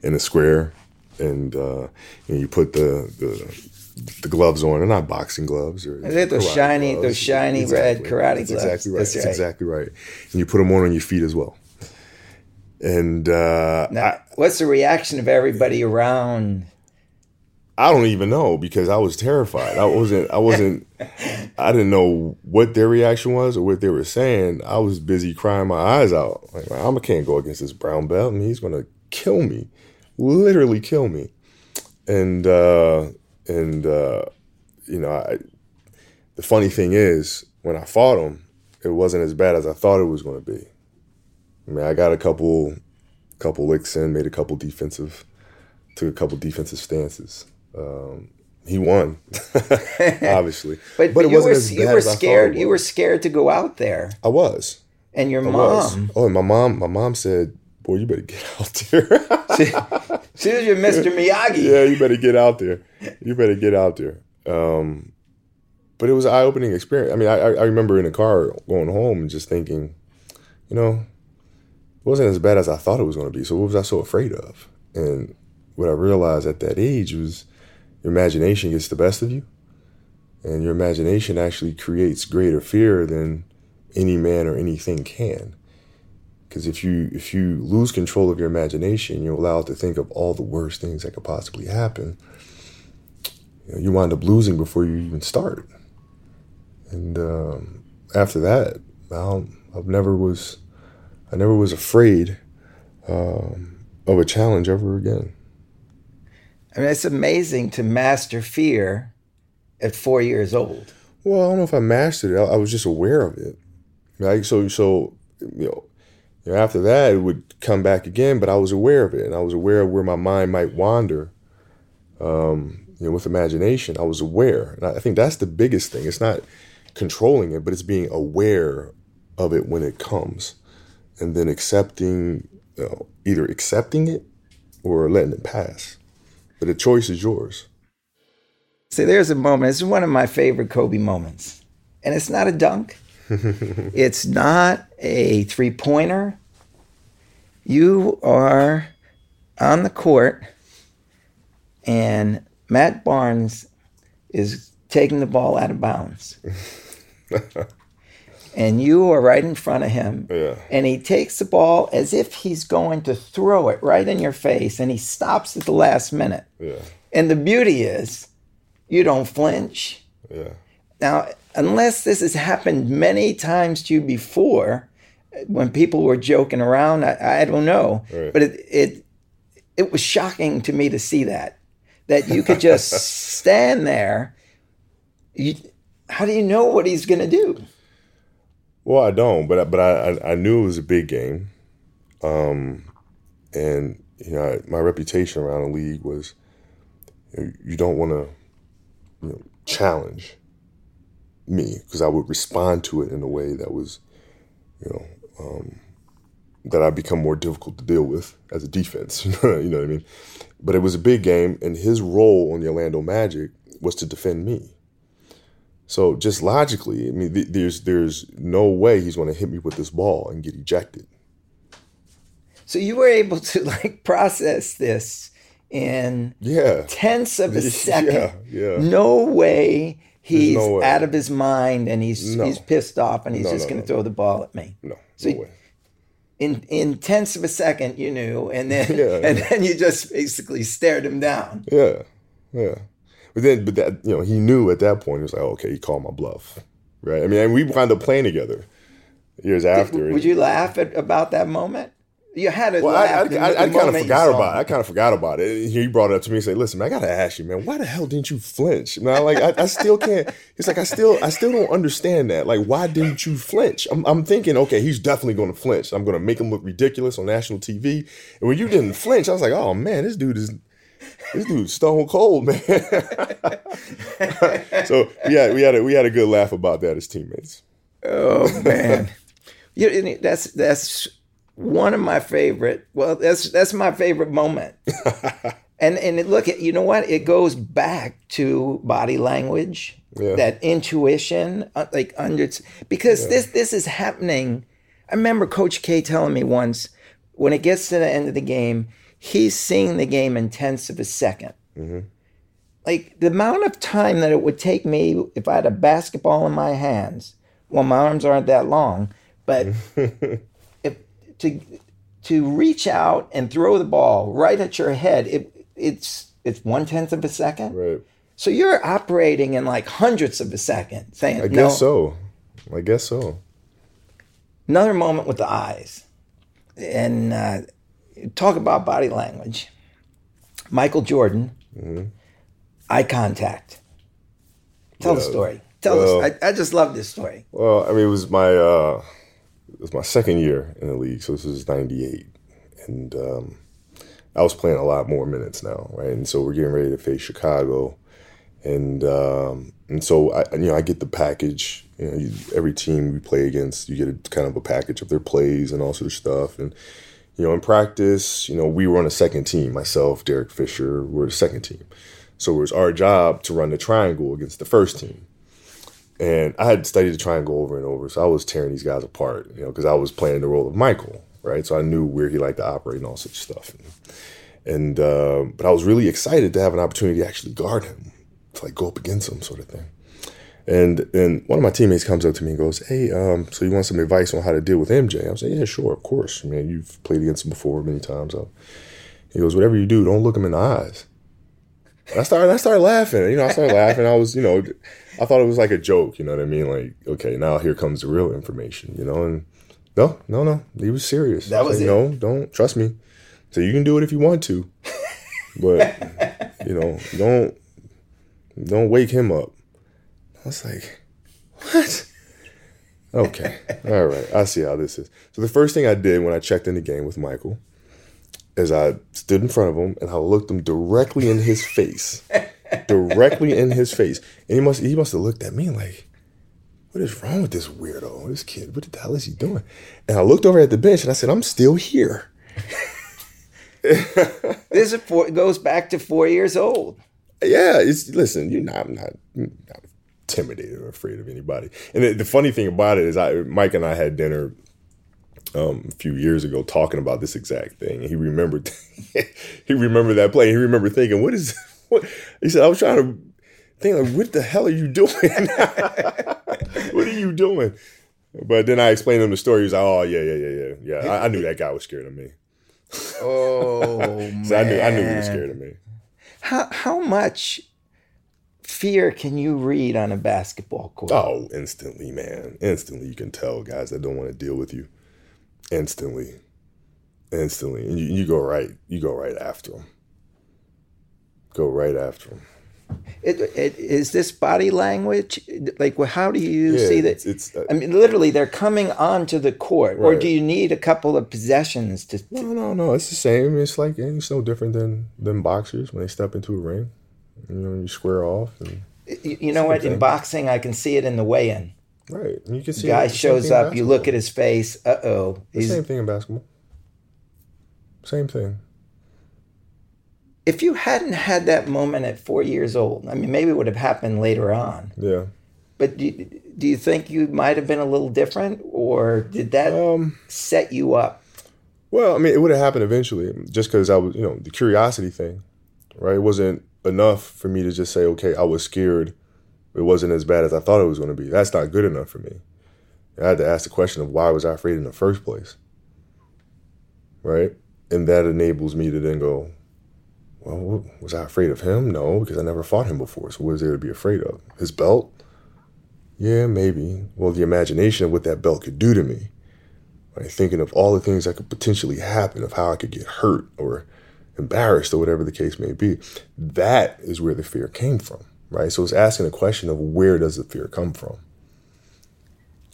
in a square, and uh, you, know, you put the, the the gloves on. They're not boxing gloves. Or those, those shiny, gloves. those shiny exactly. red karate That's gloves. Exactly right. That's, That's right. exactly right. And you put them on on your feet as well. And uh, now, I, what's the reaction of everybody around? I don't even know because I was terrified. I wasn't, I wasn't, I didn't know what their reaction was or what they were saying. I was busy crying my eyes out. Like, I can't go against this brown belt and he's going to kill me, literally kill me. And, uh, and, uh, you know, I, the funny thing is when I fought him, it wasn't as bad as I thought it was going to be. I mean, I got a couple, couple licks in, made a couple defensive, took a couple defensive stances. Um, he won, obviously. but, but, but it you wasn't were, as bad you were as I scared. You were scared to go out there. I was. And your I mom. Was. Oh, and my mom. My mom said, "Boy, you better get out there." she, she was your Mister Miyagi. Yeah, you better get out there. You better get out there. Um, but it was an eye-opening experience. I mean, I, I remember in the car going home and just thinking, you know, it wasn't as bad as I thought it was going to be. So what was I so afraid of? And what I realized at that age was. Your imagination gets the best of you, and your imagination actually creates greater fear than any man or anything can. Because if you if you lose control of your imagination, you're allowed to think of all the worst things that could possibly happen. You know, you wind up losing before you even start. And um, after that, I I've never was I never was afraid um, of a challenge ever again. I mean, it's amazing to master fear at four years old. Well, I don't know if I mastered it. I, I was just aware of it. Like, so, so you know, you know, after that, it would come back again, but I was aware of it, and I was aware of where my mind might wander um, you know, with imagination. I was aware, and I, I think that's the biggest thing. It's not controlling it, but it's being aware of it when it comes and then accepting, you know, either accepting it or letting it pass. But the choice is yours. See, there's a moment. This is one of my favorite Kobe moments. And it's not a dunk. It's not a three-pointer. You are on the court, and Matt Barnes is taking the ball out of bounds. And you are right in front of him. Yeah. And he takes the ball as if he's going to throw it right in your face, and he stops at the last minute. Yeah. And the beauty is you don't flinch. Yeah. Now, unless this has happened many times to you before, when people were joking around, I, I don't know. Right. But it, it it was shocking to me to see that, that you could just stand there. You, how do you know what he's going to do? Well, I don't, but, but I, I knew it was a big game. Um, and, you know, my reputation around the league was you don't want to you know, challenge me because I would respond to it in a way that was, you know, um, that I become more difficult to deal with as a defense. You know what I mean? But it was a big game, and his role on the Orlando Magic was to defend me. So just logically, I mean, th- there's there's no way he's going to hit me with this ball and get ejected. So you were able to like process this in yeah. tenths of a second. Yeah, yeah. No way he's no way. out of his mind and he's no. he's pissed off and he's no, just no, going to no, throw no. the ball at me. No, so no way. In in tenths of a second, you knew, and then yeah, and yeah. then you just basically stared him down. Yeah, yeah. But then, but that you know, he knew at that point. He was like, oh, "Okay, he called my bluff, right?" I mean, and we wound up playing together years after. Did, would you laugh at, about that moment? You had a well, laugh. I, I, I, I kind of forgot about it. I kind of forgot about it. He brought it up to me and said, "Listen, man, I gotta ask you, man, why the hell didn't you flinch?" And I like, I, I still can't. He's like, I still, I still don't understand that. Like, why didn't you flinch? I'm, I'm thinking, okay, he's definitely gonna flinch. I'm gonna make him look ridiculous on national T V. And when you didn't flinch, I was like, oh man, this dude is. This dude's stone cold, man. So yeah, we had a, we had a good laugh about that as teammates. Oh man, you, that's that's one of my favorite. Well, that's that's my favorite moment. and and it, look, you know what? It goes back to body language, yeah. that intuition, like under because yeah. this this is happening. I remember Coach K telling me once when it gets to the end of the game. He's seeing the game in tenths of a second. Mm-hmm. Like the amount of time that it would take me if I had a basketball in my hands. Well, my arms aren't that long, but if, to to reach out and throw the ball right at your head, it it's it's one tenth of a second. Right. So you're operating in like hundreds of a second. Saying, I guess no. so. I guess so. Another moment with the eyes, and. Uh, Talk about body language. Michael Jordan, mm-hmm. eye contact. Tell yeah. the story. Tell well, us. I, I just love this story. Well, I mean, it was my uh, it was my second year in the league, so this was ninety-eight, and um, I was playing a lot more minutes now, right? And so we're getting ready to face Chicago, and um, and so I, you know, I get the package. You know, you, every team we play against, you get a, kind of a package of their plays and all sort of stuff, and. You know, in practice, you know, we were on a second team. Myself, Derek Fisher, we were the second team. So it was our job to run the triangle against the first team. And I had studied the triangle over and over, so I was tearing these guys apart, you know, because I was playing the role of Michael, right? So I knew where he liked to operate and all such stuff. And, and uh, but I was really excited to have an opportunity to actually guard him, to, like, go up against him sort of thing. And and one of my teammates comes up to me and goes, hey, um, so you want some advice on how to deal with M J? I was like, yeah, sure, of course. I mean, you've played against him before many times. So. He goes, whatever you do, don't look him in the eyes. And I started I started laughing. You know, I started laughing. I was, you know, I thought it was like a joke. You know what I mean? Like, okay, now here comes the real information, you know? And no, no, no. He was serious. That was, was like, it. No, don't. Trust me. So you can do it if you want to. But, you know, don't don't wake him up. I was like, what? Okay. All right. I see how this is. So the first thing I did when I checked in the game with Michael is I stood in front of him and I looked him directly in his face. Directly in his face. And he must he must have looked at me like, what is wrong with this weirdo? This kid, what the hell is he doing? And I looked over at the bench and I said, I'm still here. This is four, goes back to four years old. Yeah. It's listen, you're not, I'm not, I'm not intimidated or afraid of anybody. And the, the funny thing about it is I Mike and I had dinner um, a few years ago talking about this exact thing. And he remembered he remembered that play. He remembered thinking, what is what? He said, I was trying to think, like, what the hell are you doing? What are you doing? But then I explained to him the story. He was like, oh, yeah, yeah, yeah, yeah. Yeah, I, I knew that guy was scared of me. Oh, man. So I knew, I knew he was scared of me. How, how much... fear can you read on a basketball court? Oh, instantly, man. Instantly, you can tell guys that don't want to deal with you. Instantly. Instantly. And you, you go right. You go right after them. Go right after them. It, it, is this body language? Like, well, how do you yeah, see that? It's, it's, uh, I mean, literally, they're coming onto the court. Right. Or do you need a couple of possessions to? No, no, no. It's the same. It's like it's no different than than boxers when they step into a ring. You know, you square off. And you, you know what? In boxing, I can see it in the weigh-in. Right, and you can see. The guy it, shows up. You look at his face. Uh oh. The same thing in basketball. Same thing. If you hadn't had that moment at four years old, I mean, maybe it would have happened later on. Yeah. But do you, do you think you might have been a little different, or did that um, set you up? Well, I mean, it would have happened eventually, just because I was, you know, the curiosity thing, right? It wasn't enough for me to just say, okay, I was scared. It wasn't as bad as I thought it was going to be. That's not good enough for me. I had to ask the question of why was I afraid in the first place, right? And that enables me to then go, well, was I afraid of him? No, because I never fought him before. So what is there to be afraid of? His belt? Yeah, maybe. Well, the imagination of what that belt could do to me. Right? Thinking of all the things that could potentially happen, of how I could get hurt or embarrassed or whatever the case may be. That is where the fear came from, right? So it's asking the question of where does the fear come from?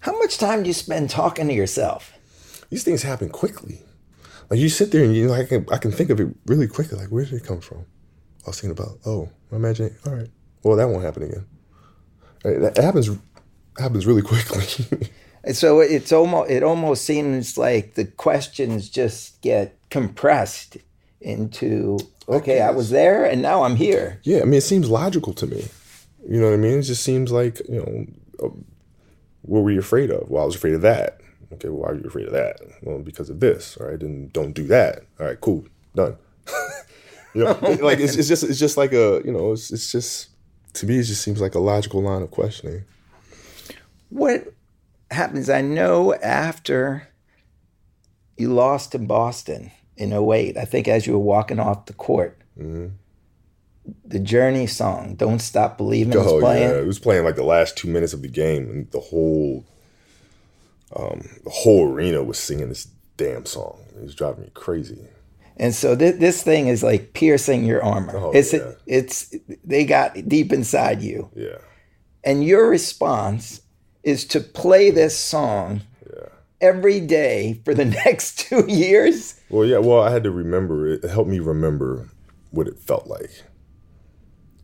How much time do you spend talking to yourself? These things happen quickly. Like, you sit there and you know, I can I can think of it really quickly. Like, where did it come from? I was thinking about, oh, my imagination. All right. Well, that won't happen again. Right, that happens happens really quickly. And so it's almost it almost seems like the questions just get compressed into, okay, I was there and now I'm here. Yeah, I mean, it seems logical to me. You know what I mean? It just seems like, you know, what were you afraid of? Well, I was afraid of that. Okay, well, why are you afraid of that? Well, because of this. All right, then don't do that. All right, cool, done. You know, oh, like it's, it's just it's just like a you know it's it's just to me it just seems like a logical line of questioning. What happens? I know after you lost to Boston in oh eight, I think as you were walking off the court, mm-hmm. the Journey song "Don't Stop Believing" oh, was playing. Yeah. It was playing like the last two minutes of the game, and the whole. Um, the whole arena was singing this damn song. It was driving me crazy. And so th- this thing is like piercing your armor. Oh, it's yeah. a, it's they got deep inside you. Yeah. And your response is to play this song yeah. every day for the next two years. Well, yeah. Well, I had to remember it. It helped me remember what it felt like.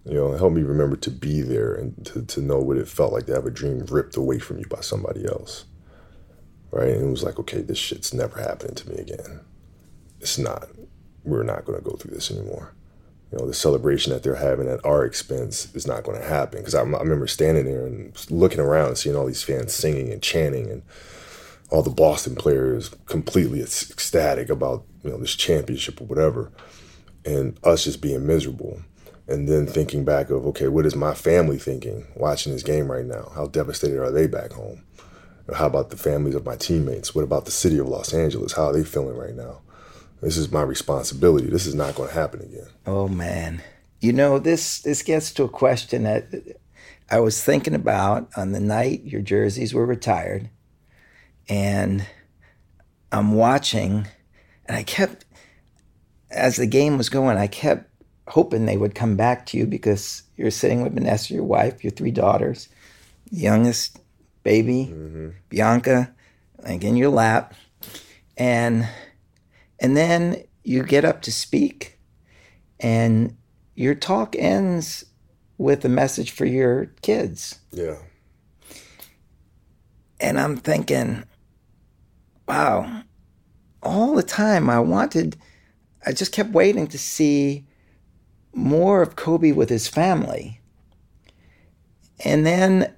You know, it helped me remember to be there and to, to know what it felt like to have a dream ripped away from you by somebody else. Right, and it was like, okay, this shit's never happening to me again. It's not. We're not going to go through this anymore. You know, the celebration that they're having at our expense is not going to happen. Because I, I remember standing there and looking around and seeing all these fans singing and chanting, and all the Boston players completely ecstatic about, you know, this championship or whatever, and us just being miserable. And then thinking back of, okay, what is my family thinking watching this game right now? How devastated are they back home? How about the families of my teammates? What about the city of Los Angeles? How are they feeling right now? This is my responsibility. This is not going to happen again. Oh, man. You know, this this gets to a question that I was thinking about on the night your jerseys were retired. And I'm watching, and I kept, as the game was going, I kept hoping they would come back to you because you're sitting with Vanessa, your wife, your three daughters, youngest baby, mm-hmm. Bianca, like in your lap. And and then you get up to speak, and your talk ends with a message for your kids. Yeah. And I'm thinking, wow, all the time I wanted, I just kept waiting to see more of Kobe with his family. And then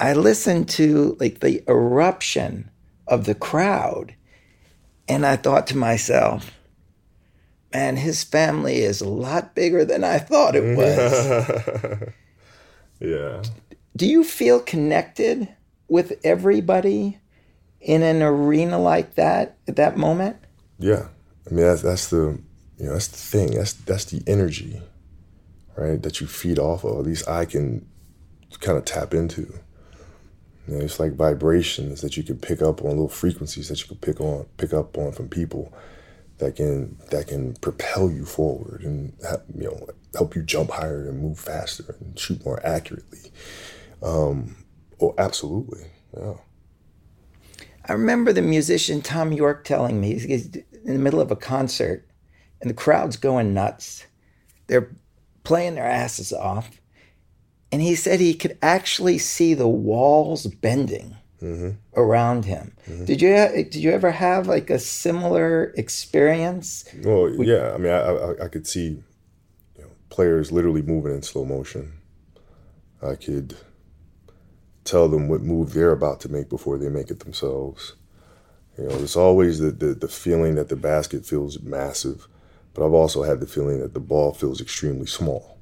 I listened to like the eruption of the crowd, and I thought to myself, man, his family is a lot bigger than I thought it was. Yeah. Do you feel connected with everybody in an arena like that at that moment? Yeah. I mean, that's, that's the, you know, that's the thing. That's, that's the energy, right, that you feed off of. At least I can kind of tap into. You know, it's like vibrations that you can pick up on, little frequencies that you can pick on, pick up on from people that can that can propel you forward and ha- you know help you jump higher and move faster and shoot more accurately. Um, oh, absolutely, yeah. I remember the musician Tom York telling me, he's in the middle of a concert and the crowd's going nuts. They're playing their asses off. And he said he could actually see the walls bending mm-hmm. around him. Mm-hmm. Did you did you ever have like a similar experience? Well, we, yeah. I mean, I, I, I could see you know, players literally moving in slow motion. I could tell them what move they're about to make before they make it themselves. You know, there's always the, the, the feeling that the basket feels massive, but I've also had the feeling that the ball feels extremely small.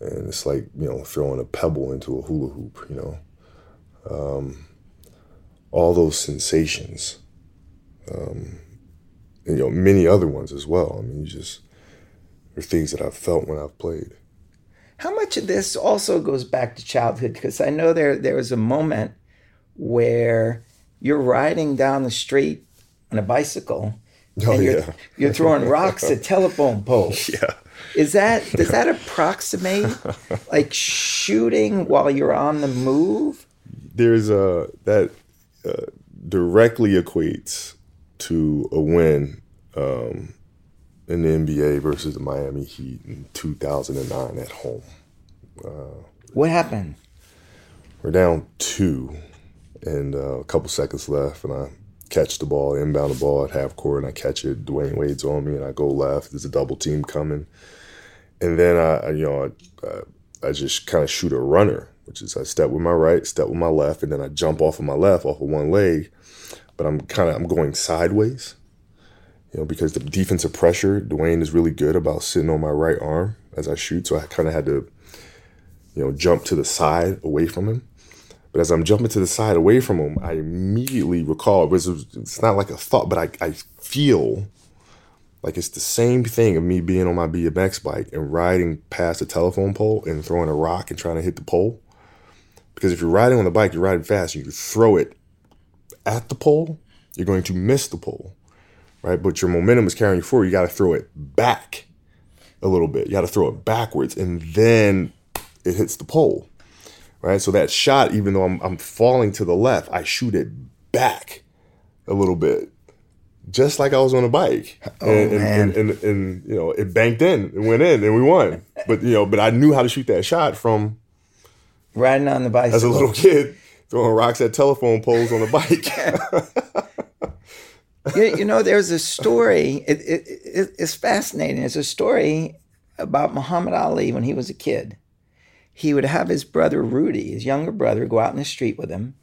And it's like, you know, throwing a pebble into a hula hoop, you know. Um, all those sensations, um, and, you know, many other ones as well. I mean, you just, there are things that I've felt when I've played. How much of this also goes back to childhood? Because I know there there was a moment where you're riding down the street on a bicycle oh, and you're, yeah. you're throwing rocks at telephone poles. Yeah. Is that, does that approximate like shooting while you're on the move? There's a, that uh, directly equates to a win um, in the N B A versus the Miami Heat in two thousand nine at home. Uh, what happened? We're down two and uh, a couple seconds left and I catch the ball, inbound the ball at half court, and I catch it. Dwayne Wade's on me, and I go left. There's a double team coming. And then I, you know, I, I just kind of shoot a runner, which is I step with my right, step with my left, and then I jump off of my left, off of one leg. But I'm kind of I'm going sideways, you know, because the defensive pressure, Dwayne is really good about sitting on my right arm as I shoot. So I kind of had to, you know, jump to the side away from him. But as I'm jumping to the side away from him, I immediately recall, it's not like a thought, but I, I feel like it's the same thing of me being on my B M X bike and riding past a telephone pole and throwing a rock and trying to hit the pole. Because if you're riding on the bike, you're riding fast, and you throw it at the pole, you're going to miss the pole, right? But your momentum is carrying you forward. You got to throw it back a little bit. You got to throw it backwards, and then it hits the pole. Right, so that shot, even though I'm I'm falling to the left, I shoot it back a little bit, just like I was on a bike. Oh, and, man. And, and, and, and you know, it banked in, it went in, and we won. But you know, but I knew how to shoot that shot from riding on the bicycle as a little kid, throwing rocks at telephone poles on a bike. you, you know, there's a story. It, it, it it's fascinating. It's a story about Muhammad Ali when he was a kid. He would have his brother Rudy, his younger brother, go out in the street with him,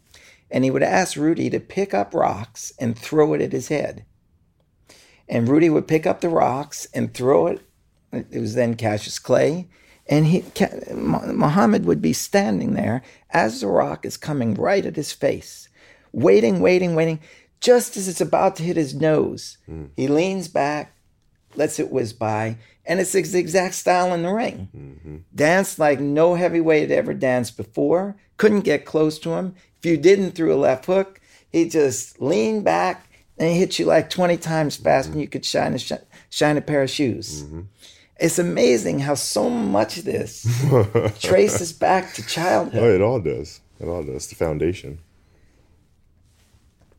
and he would ask Rudy to pick up rocks and throw it at his head. And Rudy would pick up the rocks and throw it. It was then Cassius Clay. And he, Muhammad would be standing there as the rock is coming right at his face, waiting, waiting, waiting, just as it's about to hit his nose. Mm. He leans back, lets it whiz by, and it's the exact style in the ring. Mm-hmm. Danced like no heavyweight had ever danced before. Couldn't get close to him. If you didn't throw a left hook, he just leaned back and hit you like twenty times fast, mm-hmm. and you could shine a, sh- shine a pair of shoes. Mm-hmm. It's amazing how so much of this traces back to childhood. Oh, it all does. It all does. The foundation.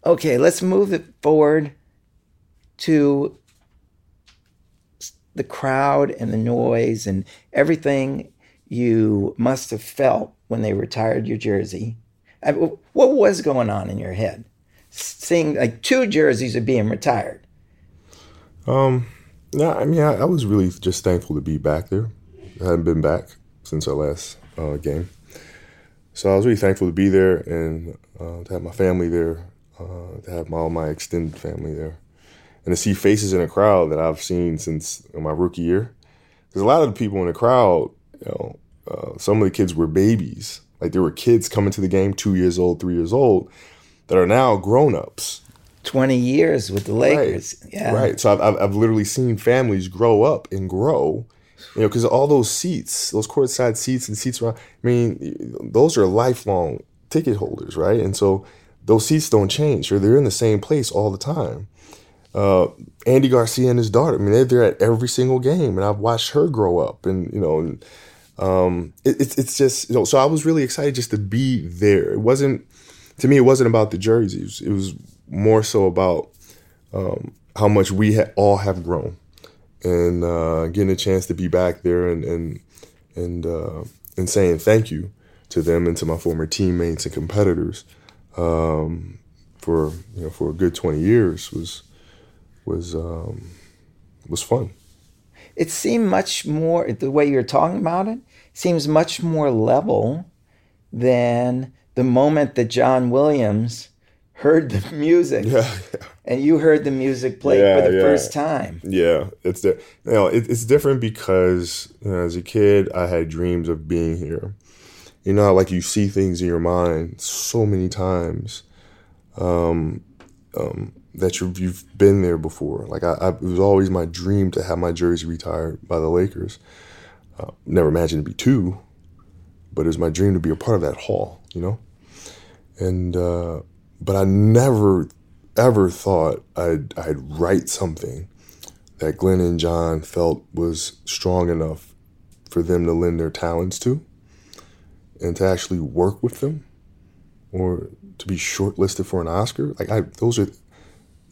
Okay, let's move it forward to the crowd and the noise and everything you must have felt when they retired your jersey. I, what was going on in your head? Seeing like two jerseys are being retired. Um, no, I mean, I, I was really just thankful to be back there. I hadn't been back since our last uh, game. So I was really thankful to be there and uh, to have my family there, uh, to have my, all my extended family there. And to see faces in a crowd that I've seen since my rookie year. Because a lot of the people in the crowd, you know, uh, some of the kids were babies. Like there were kids coming to the game, two years old, three years old, that are now grown-ups. twenty years with the Lakers. Right. Yeah. Right. So I've, I've, I've literally seen families grow up and grow You know, because all those seats, those courtside seats and seats around, I mean, those are lifelong ticket holders, right? And so those seats don't change. Or they're in the same place all the time. Uh, Andy Garcia and his daughter, I mean, they're there at every single game. And I've watched her grow up. And, you know, and, um, it, it's it's just, you know, so I was really excited just to be there. It wasn't, to me, it wasn't about the jerseys. It was more so about um, how much we ha- all have grown. And uh, getting a chance to be back there and and and, uh, and saying thank you to them and to my former teammates and competitors um, for you know for a good twenty years was was um, was fun. It seemed much more, the way you're talking about it, seems much more level than the moment that John Williams heard the music. Yeah, yeah. And you heard the music played yeah, for the yeah. first time. Yeah, it's the, you know, it, it's different because you know, as a kid, I had dreams of being here. You know, like you see things in your mind so many times um, um, that you've, you've been there before. Like I, I, it was always my dream to have my jersey retired by the Lakers. Uh, never imagined it'd be two, but it was my dream to be a part of that hall. You know, and uh, but I never. ever thought I'd, I'd write something that Glenn and John felt was strong enough for them to lend their talents to and to actually work with them or to be shortlisted for an Oscar. Like I, those are,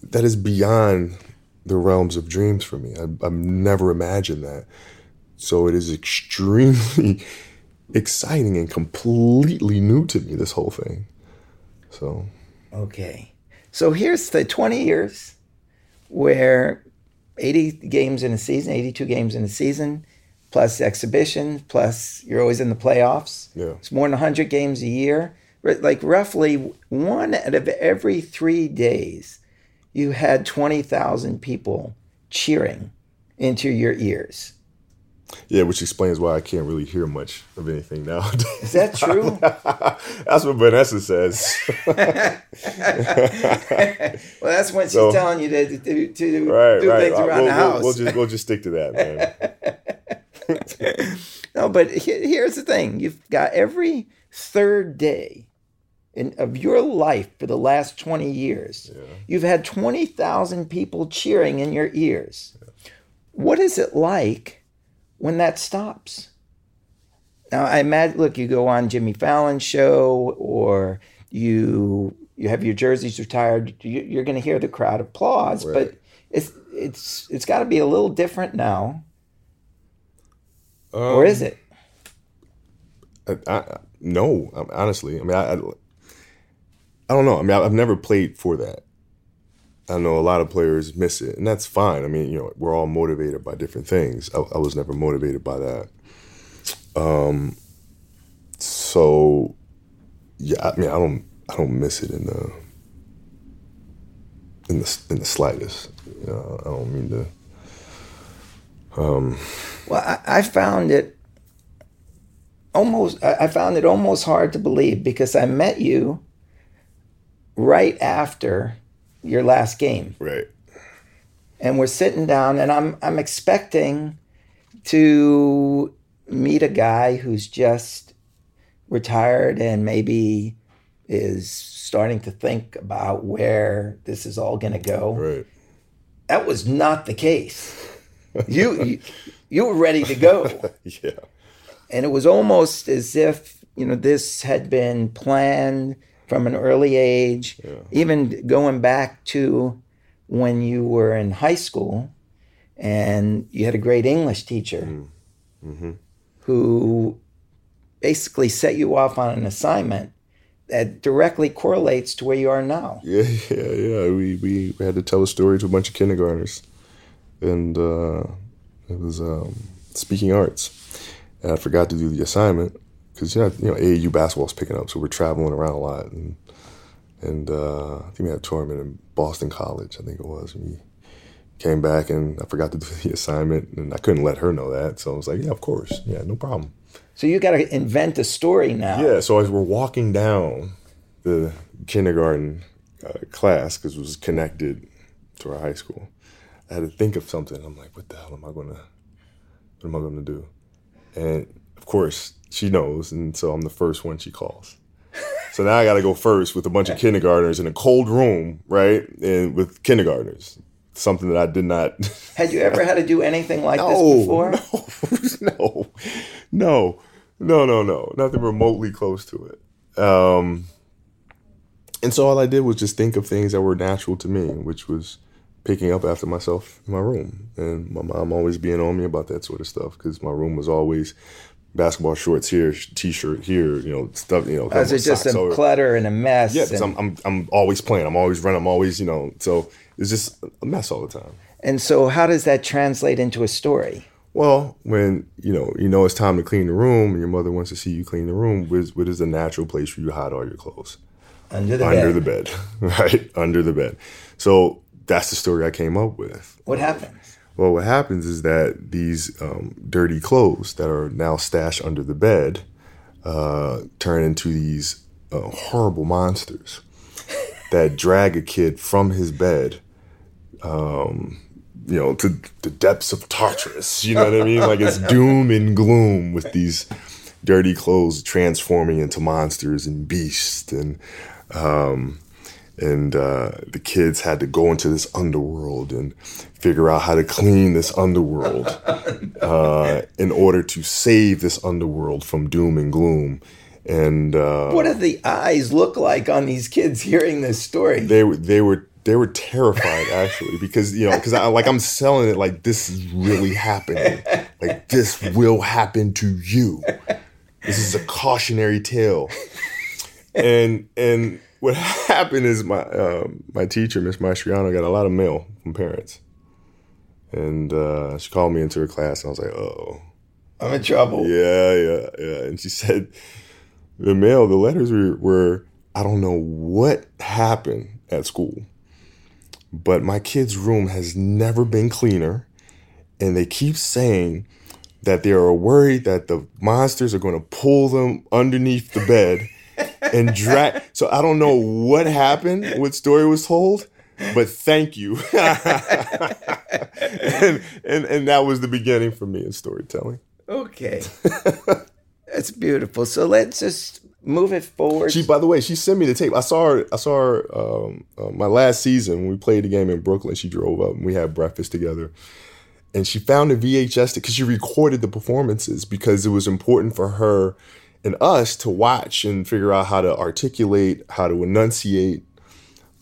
that is beyond the realms of dreams for me. I, I've never imagined that. So it is extremely exciting and completely new to me, this whole thing. So. Okay. So here's the twenty years where eighty games in a season, eighty-two games in a season, plus exhibition, plus you're always in the playoffs. Yeah. It's more than one hundred games a year. Like roughly one out of every three days, you had twenty thousand people cheering into your ears. Yeah, which explains why I can't really hear much of anything nowadays. Is that true? That's what Vanessa says. Well, that's when she's so, telling you to, to, to right, do right. things around we'll, the house. We'll, we'll, just, we'll just stick to that, man. No, but here's the thing. You've got every third day in, of your life for the last twenty years, yeah. You've had twenty thousand people cheering in your ears. Yeah. What is it like when that stops? Now, I imagine, look, you go on Jimmy Fallon's show or you you have your jerseys retired, you, you're going to hear the crowd applause, right. But it's it's it's got to be a little different now. Um, or is it? I, I, no, honestly. I mean, I, I, I don't know. I mean, I've never played for that. I know a lot of players miss it, and that's fine. I mean, you know, we're all motivated by different things. I, I was never motivated by that. Um, so, yeah, I mean, I don't, I don't miss it in the, in the, in the slightest. You know, I don't mean to. Um, well, I, I found it almost. I found it almost hard to believe because I met you right after your last game. Right. And we're sitting down and I'm I'm expecting to meet a guy who's just retired and maybe is starting to think about where this is all going to go. Right. That was not the case. You, you you were ready to go. Yeah. And it was almost as if, you know, this had been planned from an early age, yeah. Even going back to when you were in high school and you had a great English teacher mm. mm-hmm. who basically set you off on an assignment that directly correlates to where you are now. Yeah, yeah, yeah. We we, we had to tell a story to a bunch of kindergartners. And uh, it was um, speaking arts. And I forgot to do the assignment. Because, you know, you know, A A U basketball's picking up, so we're traveling around a lot. And and uh, I think we had a tournament in Boston College, I think it was. And we came back, and I forgot to do the assignment, and I couldn't let her know that. So I was like, yeah, of course. Yeah, no problem. So you got to invent a story now. Yeah, so as we're walking down the kindergarten uh, class, because it was connected to our high school, I had to think of something. I'm like, what the hell am I going to What am I going to do? And of course, she knows. And so I'm the first one she calls. So now I got to go first with a bunch of kindergartners in a cold room, right? And with kindergartners. Something that I did not. Had you ever had to do anything like no, this before? No, no, no, no, no, no. Nothing remotely close to it. Um, and so all I did was just think of things that were natural to me, which was picking up after myself in my room. And my mom always being on me about that sort of stuff because my room was always basketball shorts here, t-shirt here, you know, stuff, you know. Oh, so just a over. clutter and a mess. Yeah, because and... I'm, I'm, I'm always playing. I'm always running. I'm always, you know, so... It's just a mess all the time. And so how does that translate into a story? Well, when, you know, you know it's time to clean the room and your mother wants to see you clean the room, what is the natural place for you to hide all your clothes? Under the Under bed. Under the bed, right? Under the bed. So that's the story I came up with. What happens? Well, what happens is that these um, dirty clothes that are now stashed under the bed uh, turn into these uh, horrible monsters that drag a kid from his bed Um, you know, to the depths of Tartarus, you know what I mean? Like it's doom and gloom with these dirty clothes transforming into monsters and beasts. And um, and uh, the kids had to go into this underworld and figure out how to clean this underworld uh, in order to save this underworld from doom and gloom. And uh, what do the eyes look like on these kids hearing this story? They were, they were, They were terrified, actually, because, you know, because I like I'm selling it like this is really happening. Like this will happen to you. This is a cautionary tale. And and what happened is my um, my teacher, Miss Maestriano, got a lot of mail from parents. And uh, she called me into her class and I was like, oh, I'm in trouble. Yeah, yeah, yeah. And she said the mail, the letters were, were I don't know what happened at school. But my kid's room has never been cleaner. And they keep saying that they are worried that the monsters are going to pull them underneath the bed and drag. So I don't know what happened, what story was told, but thank you. and, and and that was the beginning for me in storytelling. Okay. That's beautiful. So let's just move it forward. She, by the way, she sent me the tape. I saw her. I saw her um, uh, my last season when we played the game in Brooklyn. She drove up and we had breakfast together. And she found a V H S because she recorded the performances because it was important for her and us to watch and figure out how to articulate, how to enunciate,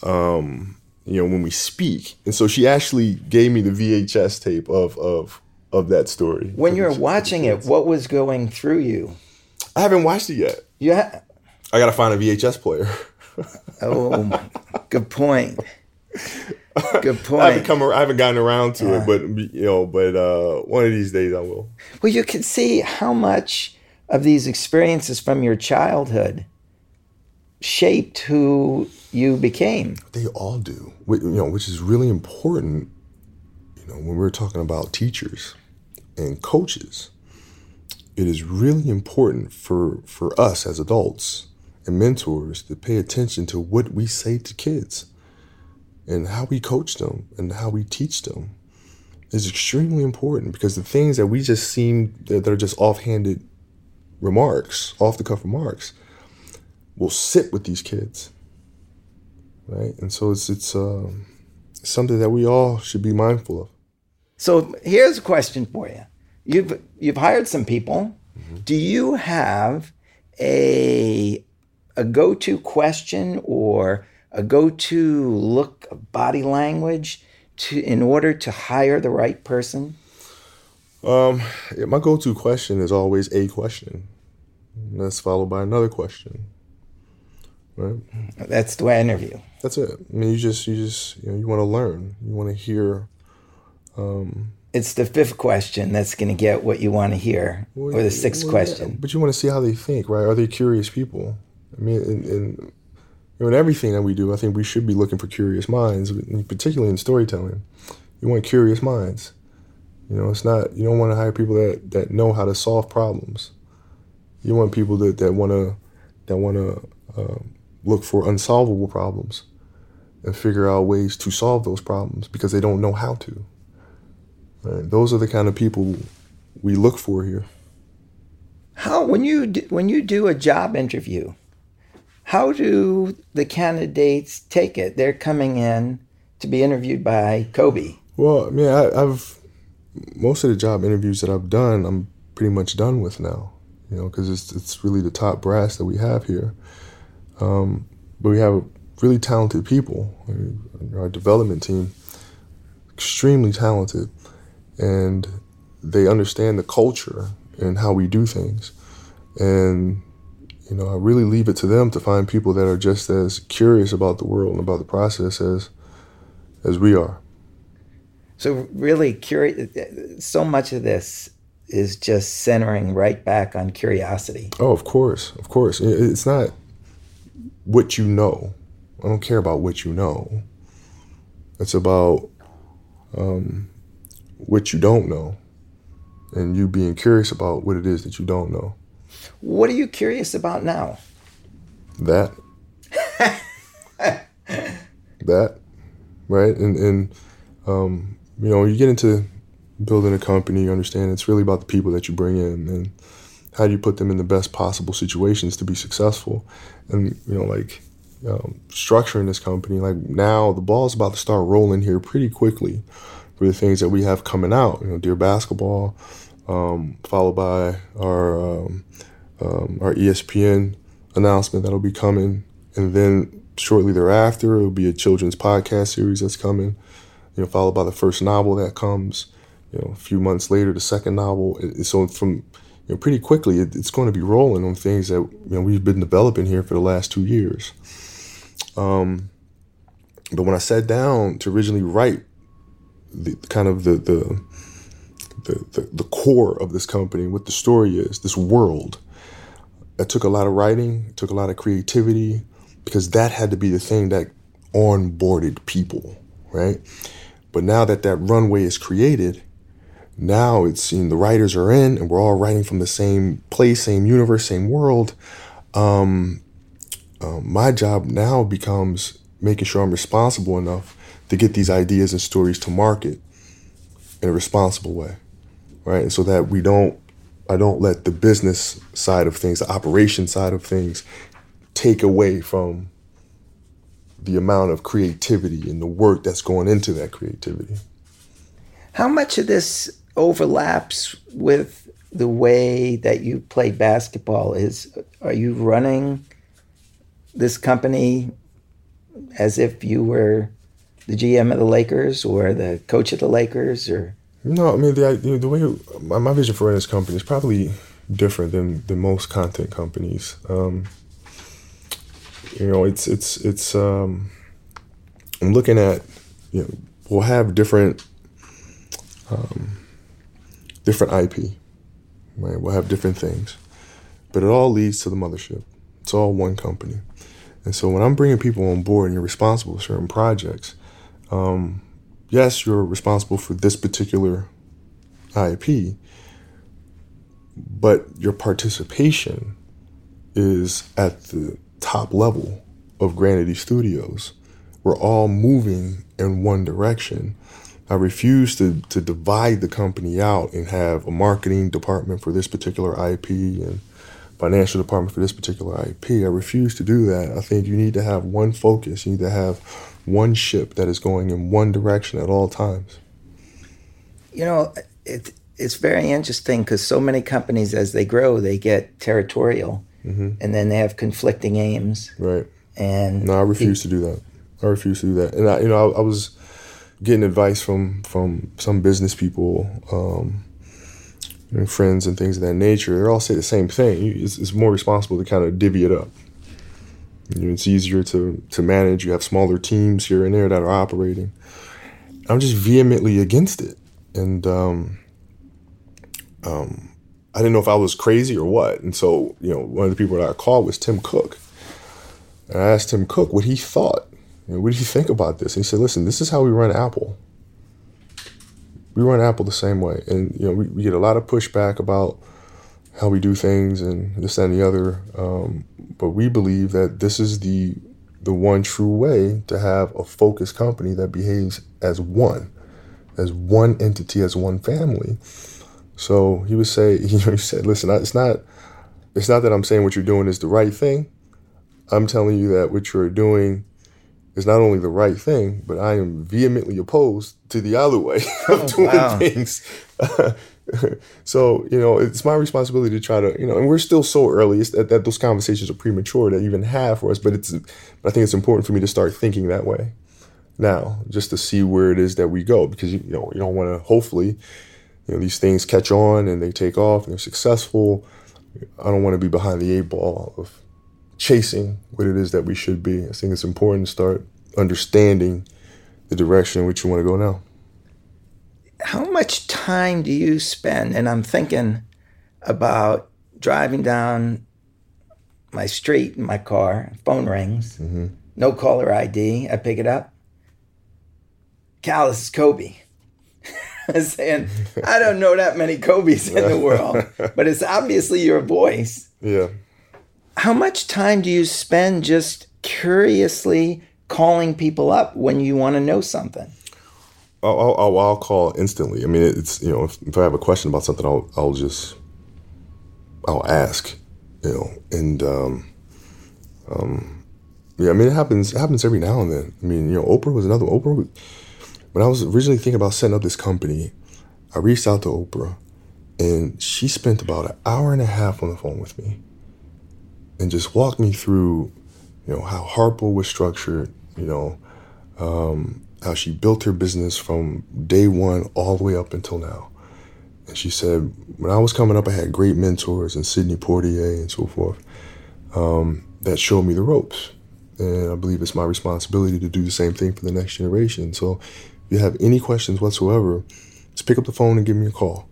um, you know, when we speak. And so she actually gave me the V H S tape of of of that story. When you were watching it, what was going through you? I haven't watched it yet. Yeah, I gotta find a V H S player. Oh, my. Good point. Good point. I haven't come. I haven't gotten around to uh, it, but you know, but uh, one of these days I will. Well, you can see how much of these experiences from your childhood shaped who you became. They all do. You know, which is really important. You know, when we're talking about teachers and coaches. It is really important for, for us as adults and mentors to pay attention to what we say to kids and how we coach them and how we teach them is extremely important because the things that we just seem that are just offhanded remarks, off the cuff remarks, will sit with these kids, right? And so it's it's um, something that we all should be mindful of. So here's a question for you. You've you've hired some people. Mm-hmm. Do you have a a go-to question or a go-to look of body language to in order to hire the right person? Um, yeah, my go-to question is always a question. That's followed by another question. Right? That's the way I interview. That's it. I mean, you just you just you know you want to learn. You want to hear. Um, It's the fifth question that's going to get what you want to hear, well, or the sixth well, question. Yeah. But you want to see how they think, right? Are they curious people? I mean, in, in, in everything that we do, I think we should be looking for curious minds, particularly in storytelling. You want curious minds. You know, it's not, you don't want to hire people that, that know how to solve problems. You want people that, that want to that want to uh, look for unsolvable problems and figure out ways to solve those problems because they don't know how to. Right. Those are the kind of people we look for here. How when you do, when you do a job interview, how do the candidates take it? They're coming in to be interviewed by Kobe. Well, I mean, I, I've most of the job interviews that I've done, I'm pretty much done with now, you know, because it's it's really the top brass that we have here. Um, but we have really talented people. Our development team, extremely talented, and they understand the culture and how we do things. And, you know, I really leave it to them to find people that are just as curious about the world and about the process as as we are. So really curious, so much of this is just centering right back on curiosity. Oh, of course, of course. It's not what you know. I don't care about what you know. It's about um, what you don't know and you being curious about what it is that you don't know. What are you curious about now? That. That, right? And, and um, you know, you get into building a company, you understand it's really about the people that you bring in and how do you put them in the best possible situations to be successful. And, you know, like um, structuring this company, like now the ball's about to start rolling here pretty quickly for the things that we have coming out. You know, Dear Basketball, um, followed by our um, um, our E S P N announcement that'll be coming. And then shortly thereafter, it'll be a children's podcast series that's coming, you know, followed by the first novel that comes. You know, a few months later, the second novel. And so from, you know, pretty quickly, it, it's going to be rolling on things that, you know, we've been developing here for the last two years. Um, but when I sat down to originally write the kind of the the, the the the core of this company, what the story is, this world, it took a lot of writing, it took a lot of creativity, because that had to be the thing that onboarded people, right? But now that that runway is created, now it's, you know, the writers are in and we're all writing from the same place, same universe, same world. Um, uh, my job now becomes making sure I'm responsible enough to get these ideas and stories to market in a responsible way, right? And so that we don't, I don't let the business side of things, the operation side of things, take away from the amount of creativity and the work that's going into that creativity. How much of this overlaps with the way that you play basketball? Is, are you running this company as if you were the G M of the Lakers or the coach of the Lakers, or? No, I mean, the, you know, the way you, my, my vision for running this company is probably different than, than most content companies. Um, you know, it's, it's, it's, um, I'm looking at, you know, we'll have different, um, different I P, right? We'll have different things, but it all leads to the mothership. It's all one company. And so when I'm bringing people on board and you're responsible for certain projects, um, yes, you're responsible for this particular I P, but your participation is at the top level of Granity Studios. We're all moving in one direction. I refuse to to divide the company out and have a marketing department for this particular I P and financial department for this particular I P. I refuse to do that. I think you need to have one focus. You need to have one ship that is going in one direction at all times. You know, it, it's very interesting because so many companies, as they grow, they get territorial. Mm-hmm. And then they have conflicting aims. Right. And no, I refuse he, to do that. I refuse to do that. And I, you know, I, I was getting advice from, from some business people, um, and friends and things of that nature. They all say the same thing. You, it's, it's more responsible to kind of divvy it up. You know, it's easier to to manage. You have smaller teams here and there that are operating. I'm just vehemently against it, and um, um. I didn't know if I was crazy or what. And so, you know, one of the people that I called was Tim Cook. And I asked Tim Cook what he thought. You know, what did he think about this? And he said, listen, this is how we run Apple. We run Apple the same way. And, you know, we, we get a lot of pushback about how we do things and this, that, and the other. Um, but we believe that this is the the one true way to have a focused company that behaves as one, as one entity, as one family. So he would say, you know, he said, listen, it's not, it's not that I'm saying what you're doing is the right thing. I'm telling you that what you're doing is not only the right thing, but I am vehemently opposed to the other way of oh, doing wow. things. So, you know, it's my responsibility to try to, you know, and we're still so early it's that, that those conversations are premature to even have for us. But it's, I think it's important for me to start thinking that way now, just to see where it is that we go, because, you know, you don't want to, hopefully, you know, these things catch on and they take off and they're successful. I don't want to be behind the eight ball of chasing what it is that we should be. I think it's important to start understanding the direction in which you want to go now. How much time do you spend? And I'm thinking about driving down my street in my car, phone rings, mm-hmm. no caller I D, I pick it up. Cal, this is Kobe. Saying, I don't know that many Kobes in the world, but it's obviously your voice. Yeah. How much time do you spend just curiously calling people up when you want to know something? I'll, I'll, I'll call instantly. I mean, it's, you know, if, if I have a question about something, I'll, I'll just, I'll ask, you know, and, um, um, yeah, I mean, it happens, it happens every now and then. I mean, you know, Oprah was another Oprah. Was, when I was originally thinking about setting up this company, I reached out to Oprah and she spent about an hour and a half on the phone with me and just walked me through, you know, how Harper was structured, you know, um, how she built her business from day one all the way up until now. And she said, when I was coming up, I had great mentors and Sidney Poitier and so forth um, that showed me the ropes. And I believe it's my responsibility to do the same thing for the next generation. So if you have any questions whatsoever, just pick up the phone and give me a call,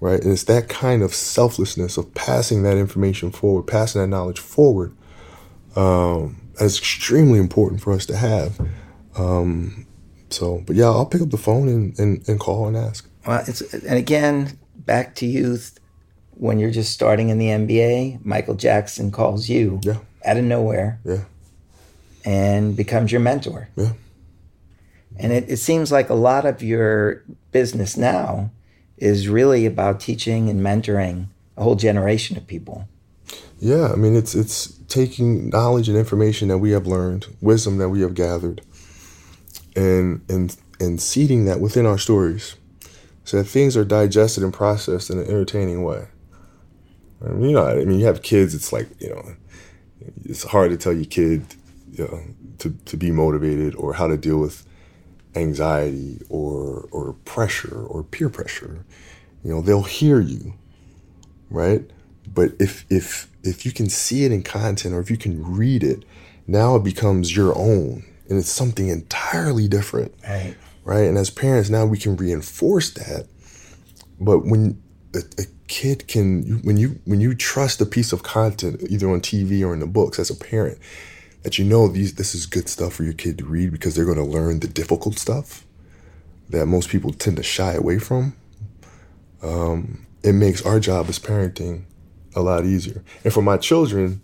right? And it's that kind of selflessness of passing that information forward, passing that knowledge forward, um, that's extremely important for us to have. Um, so, but yeah, I'll pick up the phone and, and, and call and ask. Well, it's, and again, back to youth, when you're just starting in the N B A, Michael Jackson calls you yeah. out of nowhere yeah. and becomes your mentor. Yeah. And it, it seems like a lot of your business now is really about teaching and mentoring a whole generation of people. Yeah. I mean, it's, it's taking knowledge and information that we have learned, wisdom that we have gathered, and and and seeding that within our stories so that things are digested and processed in an entertaining way. I mean, you know, I mean, you have kids, it's like, you know, it's hard to tell your kid, you know, to, to be motivated or how to deal with anxiety or or pressure or peer pressure. You know, they'll hear you, right? But if if if you can see it in content or if you can read it, now it becomes your own. And it's something entirely different, right? Right. And as parents, now we can reinforce that. But when a, a kid can, when you when you trust a piece of content, either on T V or in the books, as a parent, that you know these this is good stuff for your kid to read because they're going to learn the difficult stuff that most people tend to shy away from. Um, it makes our job as parenting a lot easier. And for my children,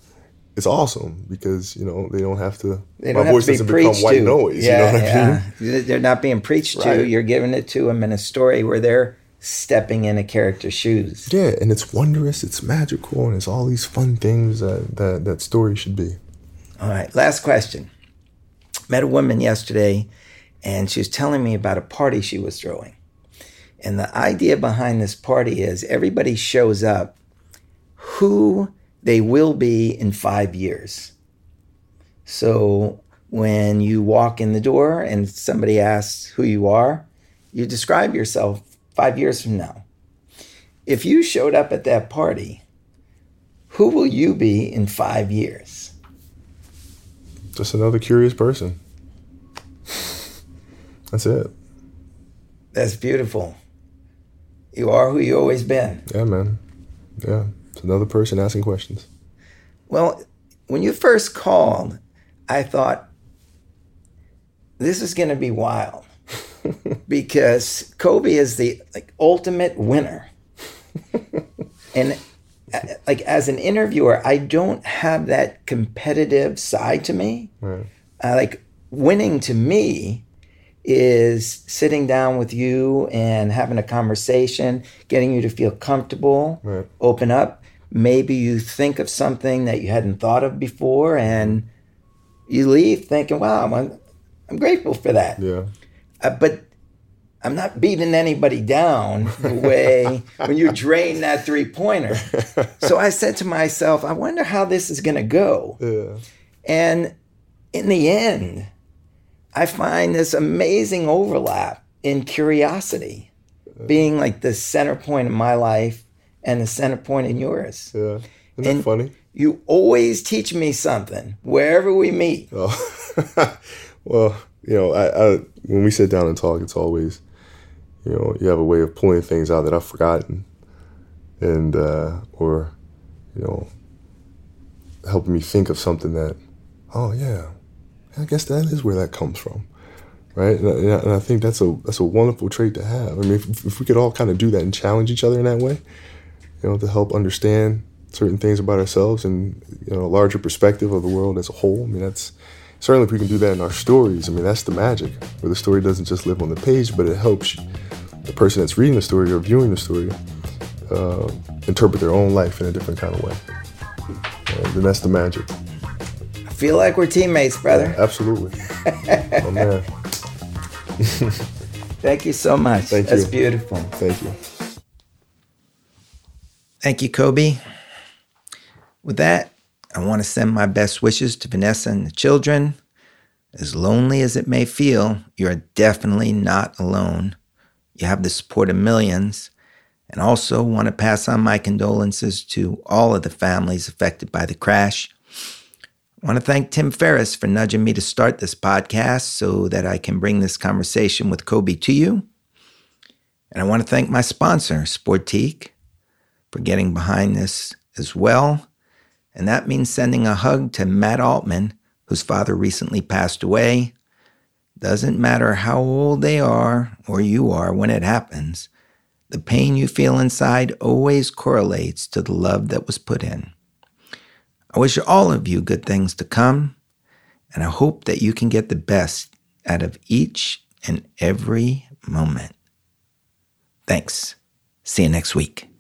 it's awesome because, you know, they don't have to, they don't my have voice to be doesn't become white to. noise, yeah, you know what yeah. I mean? They're not being preached right. to, you're giving it to them in a story where they're stepping in a character's shoes. Yeah, and it's wondrous, it's magical, and it's all these fun things that, that, that story should be. All right, last question. Met a woman yesterday, and she was telling me about a party she was throwing. And the idea behind this party is everybody shows up who they will be in five years. So when you walk in the door and somebody asks who you are, you describe yourself five years from now. If you showed up at that party, who will you be in five years? Just another curious person. That's it. That's beautiful. You are who you always been. Yeah, man. Yeah. Another person asking questions. Well, when you first called, I thought, this is going to be wild because Kobe is the like ultimate winner. And like as an interviewer, I don't have that competitive side to me. Right. Uh, like winning to me is sitting down with you and having a conversation, getting you to feel comfortable, right. Open up. Maybe you think of something that you hadn't thought of before, and you leave thinking, wow, I'm, I'm grateful for that. Yeah. Uh, but I'm not beating anybody down the way when you drain that three-pointer. So I said to myself, I wonder how this is going to go. Yeah. And in the end, I find this amazing overlap in curiosity being like the center point in my life and the center point in yours. Yeah. Isn't and that funny? You always teach me something wherever we meet. Oh. Well, you know, I, I when we sit down and talk, it's always, you know, you have a way of pulling things out that I've forgotten and uh, or, you know, helping me think of something that, oh, yeah. I guess that is where that comes from, right? And I, and I think that's a that's a wonderful trait to have. I mean, if, if we could all kind of do that and challenge each other in that way, you know, to help understand certain things about ourselves and, you know, a larger perspective of the world as a whole. I mean, that's certainly if we can do that in our stories. I mean, that's the magic, where the story doesn't just live on the page, but it helps the person that's reading the story or viewing the story uh, interpret their own life in a different kind of way. And that's the magic. Feel like we're teammates, brother. Yeah, absolutely. Oh, man. Thank you so much. Thank That's you. Beautiful. Thank you. Thank you, Kobe. With that, I want to send my best wishes to Vanessa and the children. As lonely as it may feel, you're definitely not alone. You have the support of millions. And also want to pass on my condolences to all of the families affected by the crash. I want to thank Tim Ferriss for nudging me to start this podcast so that I can bring this conversation with Kobe to you. And I want to thank my sponsor, Sportique, for getting behind this as well. And that means sending a hug to Matt Altman, whose father recently passed away. Doesn't matter how old they are or you are when it happens, the pain you feel inside always correlates to the love that was put in. I wish all of you good things to come, and I hope that you can get the best out of each and every moment. Thanks. See you next week.